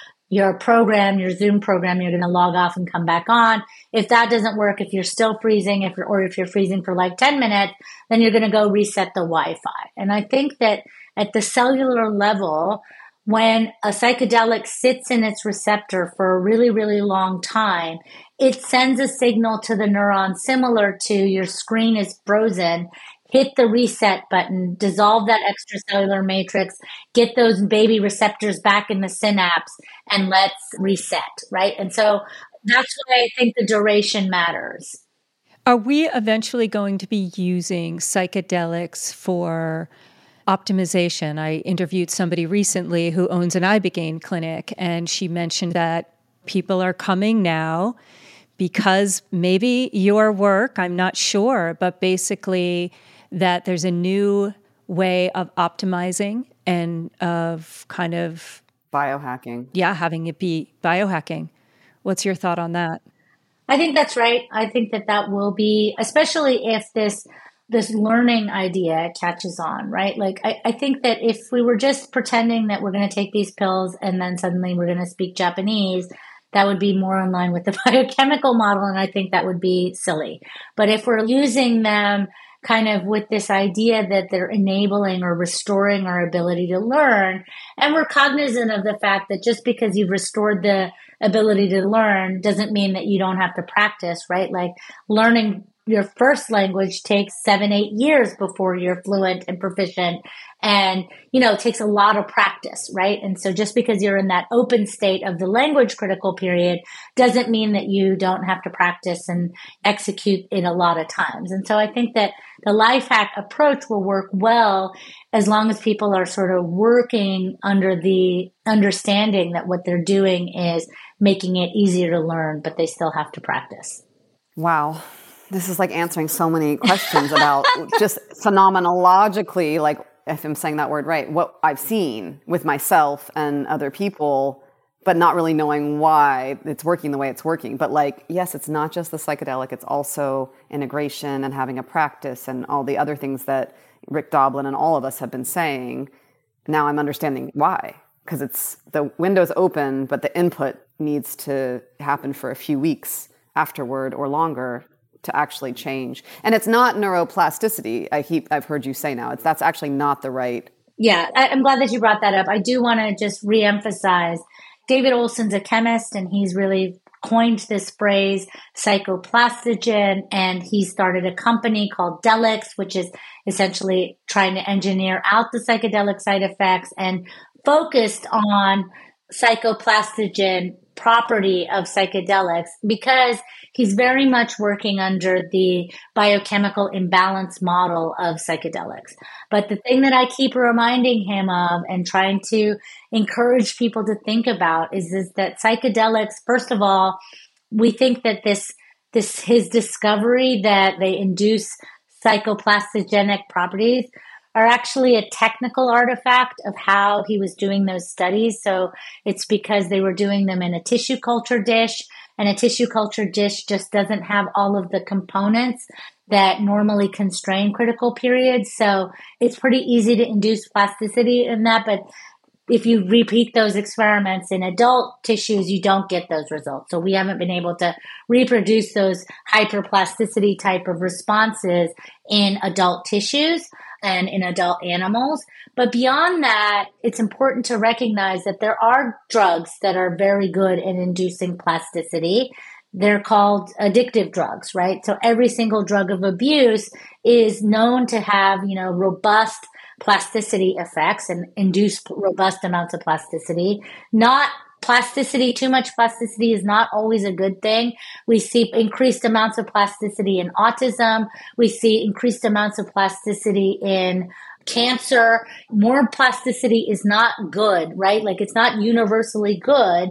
program, your Zoom program. You're going to log off and come back on. If that doesn't work, if you're still freezing, if you're freezing for like 10 minutes, then you're going to go reset the Wi-Fi. And I think that at the cellular level, when a psychedelic sits in its receptor for a really, really long time, it sends a signal to the neuron similar to, your screen is frozen, hit the reset button, dissolve that extracellular matrix, get those baby receptors back in the synapse, and let's reset, right? And so that's why I think the duration matters. Are we eventually going to be using psychedelics for optimization? I interviewed somebody recently who owns an ibogaine clinic, and she mentioned that people are coming now because maybe your work, I'm not sure, but basically that there's a new way of optimizing and of kind of biohacking. Yeah, having it be biohacking. What's your thought on that? I think that's right. I think that will be, especially if this learning idea catches on, right? Like, I think that if we were just pretending that we're going to take these pills and then suddenly we're going to speak Japanese, that would be more in line with the biochemical model, and I think that would be silly. But if we're using them kind of with this idea that they're enabling or restoring our ability to learn. And we're cognizant of the fact that just because you've restored the ability to learn doesn't mean that you don't have to practice, right? Like learning your first language takes 7-8 years before you're fluent and proficient. And, you know, it takes a lot of practice, right? And so just because you're in that open state of the language critical period doesn't mean that you don't have to practice and execute in a lot of times. And so I think that the life hack approach will work well as long as people are sort of working under the understanding that what they're doing is making it easier to learn, but they still have to practice. Wow. This is like answering so many questions about just phenomenologically, like if I'm saying that word right, what I've seen with myself and other people, but not really knowing why it's working the way it's working. But like, yes, it's not just the psychedelic, it's also integration and having a practice and all the other things that Rick Doblin and all of us have been saying. Now I'm understanding why, because it's the window's open, but the input needs to happen for a few weeks afterward or longer to actually change. And it's not neuroplasticity. I've heard you say now. That's actually not the right. Yeah, I'm glad that you brought that up. I do want to just reemphasize, David Olson's a chemist, and he's really coined this phrase, psychoplastogen, and he started a company called Delix, which is essentially trying to engineer out the psychedelic side effects and focused on psychoplastogen property of psychedelics, because he's very much working under the biochemical imbalance model of psychedelics. But the thing that I keep reminding him of and trying to encourage people to think about is that psychedelics, first of all, we think that this his discovery that they induce psychoplastogenic properties are actually a technical artifact of how he was doing those studies. So it's because they were doing them in a tissue culture dish, and a tissue culture dish just doesn't have all of the components that normally constrain critical periods. So it's pretty easy to induce plasticity in that. But if you repeat those experiments in adult tissues, you don't get those results. So we haven't been able to reproduce those hyperplasticity type of responses in adult tissues and in adult animals. But beyond that, it's important to recognize that there are drugs that are very good at inducing plasticity. They're called addictive drugs, right? So every single drug of abuse is known to have, you know, robust plasticity effects and induce robust amounts of plasticity. Too much plasticity is not always a good thing. We see increased amounts of plasticity in autism. We see increased amounts of plasticity in cancer. More plasticity is not good, right? Like it's not universally good.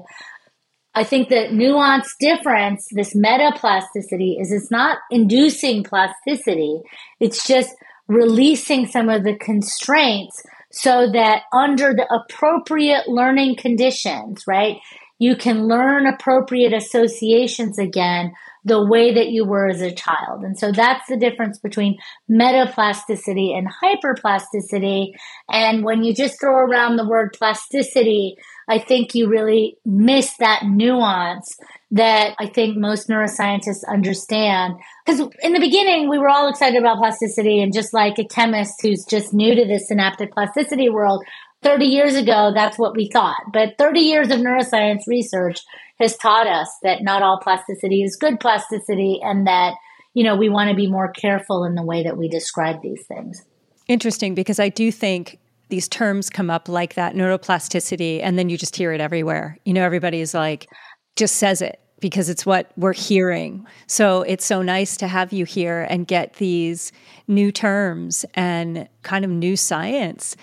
I think the nuanced difference, this metaplasticity, is it's not inducing plasticity. It's just releasing some of the constraints so that under the appropriate learning conditions, right, you can learn appropriate associations again the way that you were as a child. And so that's the difference between metaplasticity and hyperplasticity. And when you just throw around the word plasticity, I think you really miss that nuance that I think most neuroscientists understand. Because in the beginning, we were all excited about plasticity. And just like a chemist who's just new to the synaptic plasticity world, 30 years ago, that's what we thought. But 30 years of neuroscience research has taught us that not all plasticity is good plasticity, and that, you know, we want to be more careful in the way that we describe these things. Interesting, because I do think these terms come up like that, neuroplasticity, and then you just hear it everywhere. You know, everybody's like, just says it because it's what we're hearing. So it's so nice to have you here and get these new terms and kind of new science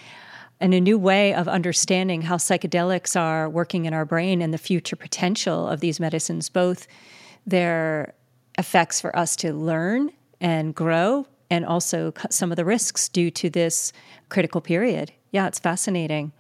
and a new way of understanding how psychedelics are working in our brain and the future potential of these medicines, both their effects for us to learn and grow, and also some of the risks due to this critical period. Yeah, it's fascinating.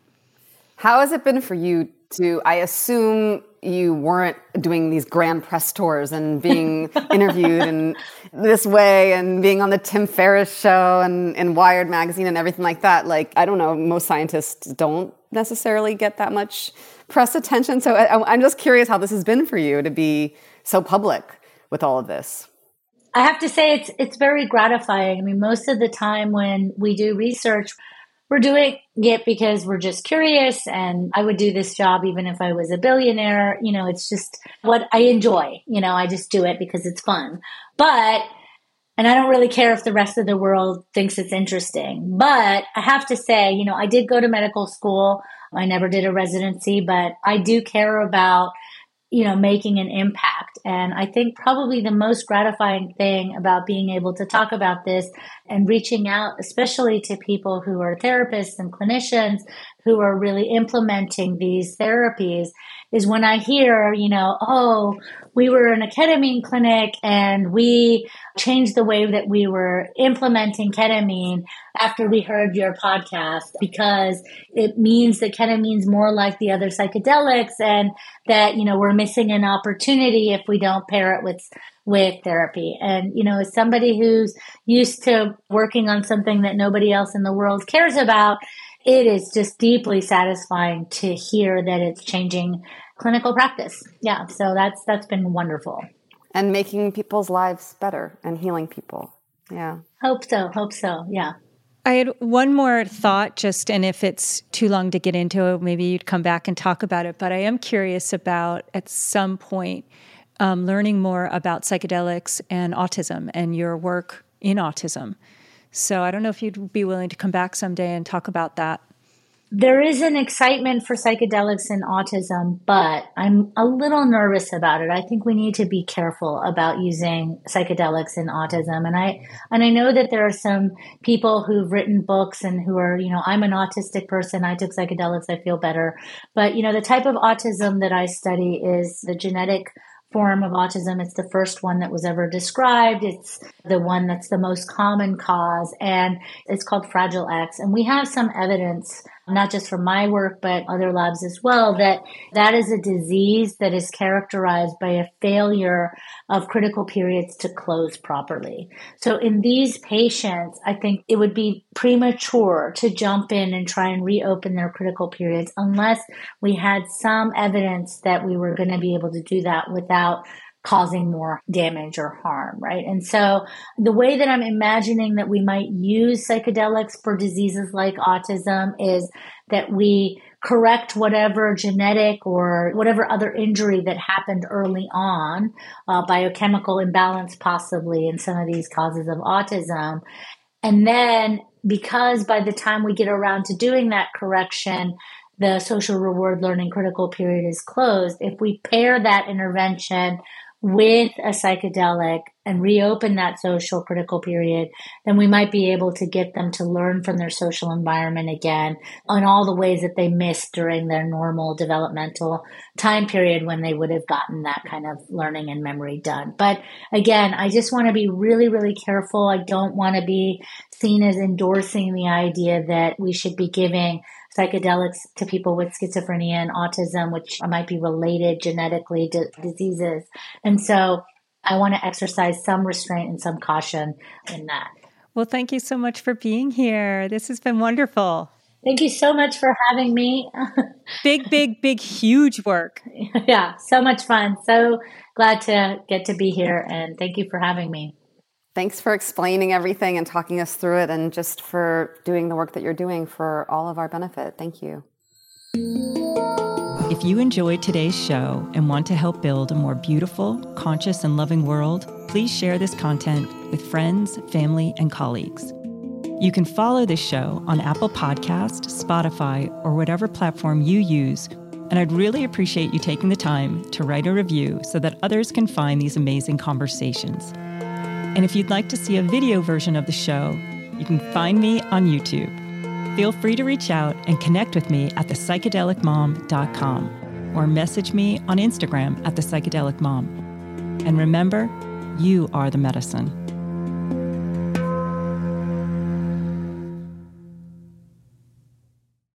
How has it been for you to, I assume you weren't doing these grand press tours and being interviewed in this way and being on the Tim Ferriss show and Wired magazine and everything like that. Like, I don't know, most scientists don't necessarily get that much press attention. So I'm just curious how this has been for you to be so public with all of this. I have to say it's very gratifying. I mean, most of the time when we do research, we're doing it because we're just curious, and I would do this job even if I was a billionaire. You know, it's just what I enjoy. You know, I just do it because it's fun. But, and I don't really care if the rest of the world thinks it's interesting. But I have to say, you know, I did go to medical school. I never did a residency, but I do care about, you know, making an impact. And I think probably the most gratifying thing about being able to talk about this and reaching out, especially to people who are therapists and clinicians who are really implementing these therapies, is when I hear, you know, oh, we were in a ketamine clinic and we changed the way that we were implementing ketamine after we heard your podcast, because it means that ketamine's more like the other psychedelics and that, you know, we're missing an opportunity if we don't pair it with therapy. And, you know, as somebody who's used to working on something that nobody else in the world cares about, it is just deeply satisfying to hear that it's changing clinical practice. Yeah, so that's been wonderful. And making people's lives better and healing people. Yeah. Hope so, yeah. I had one more thought just, and if it's too long to get into it, maybe you'd come back and talk about it, but I am curious about at some point learning more about psychedelics and autism and your work in autism. So I don't know if you'd be willing to come back someday and talk about that. There is an excitement for psychedelics and autism, but I'm a little nervous about it. I think we need to be careful about using psychedelics in autism. And I know that there are some people who've written books and who are, you know, I'm an autistic person. I took psychedelics. I feel better. But, you know, the type of autism that I study is the genetic form of autism. It's the first one that was ever described. It's the one that's the most common cause, and it's called Fragile X. And we have some evidence, not just from my work, but other labs as well, that is a disease that is characterized by a failure of critical periods to close properly. So in these patients, I think it would be premature to jump in and try and reopen their critical periods unless we had some evidence that we were going to be able to do that without causing more damage or harm, right? And so the way that I'm imagining that we might use psychedelics for diseases like autism is that we correct whatever genetic or whatever other injury that happened early on, biochemical imbalance possibly in some of these causes of autism. And then because by the time we get around to doing that correction, the social reward learning critical period is closed, if we pair that intervention with a psychedelic and reopen that social critical period, then we might be able to get them to learn from their social environment again on all the ways that they missed during their normal developmental time period when they would have gotten that kind of learning and memory done. But again, I just want to be really, really careful. I don't want to be seen as endorsing the idea that we should be giving psychedelics to people with schizophrenia and autism, which might be related genetically to diseases. And so I want to exercise some restraint and some caution in that. Well, thank you so much for being here. This has been wonderful. Thank you so much for having me. Big, huge work. Yeah, so much fun. So glad to get to be here. And thank you for having me. Thanks for explaining everything and talking us through it, and just for doing the work that you're doing for all of our benefit. Thank you. If you enjoyed today's show and want to help build a more beautiful, conscious, and loving world, please share this content with friends, family, and colleagues. You can follow this show on Apple Podcasts, Spotify, or whatever platform you use, and I'd really appreciate you taking the time to write a review so that others can find these amazing conversations. And if you'd like to see a video version of the show, you can find me on YouTube. Feel free to reach out and connect with me at thepsychedelicmom.com or message me on Instagram at thepsychedelicmom. And remember, you are the medicine.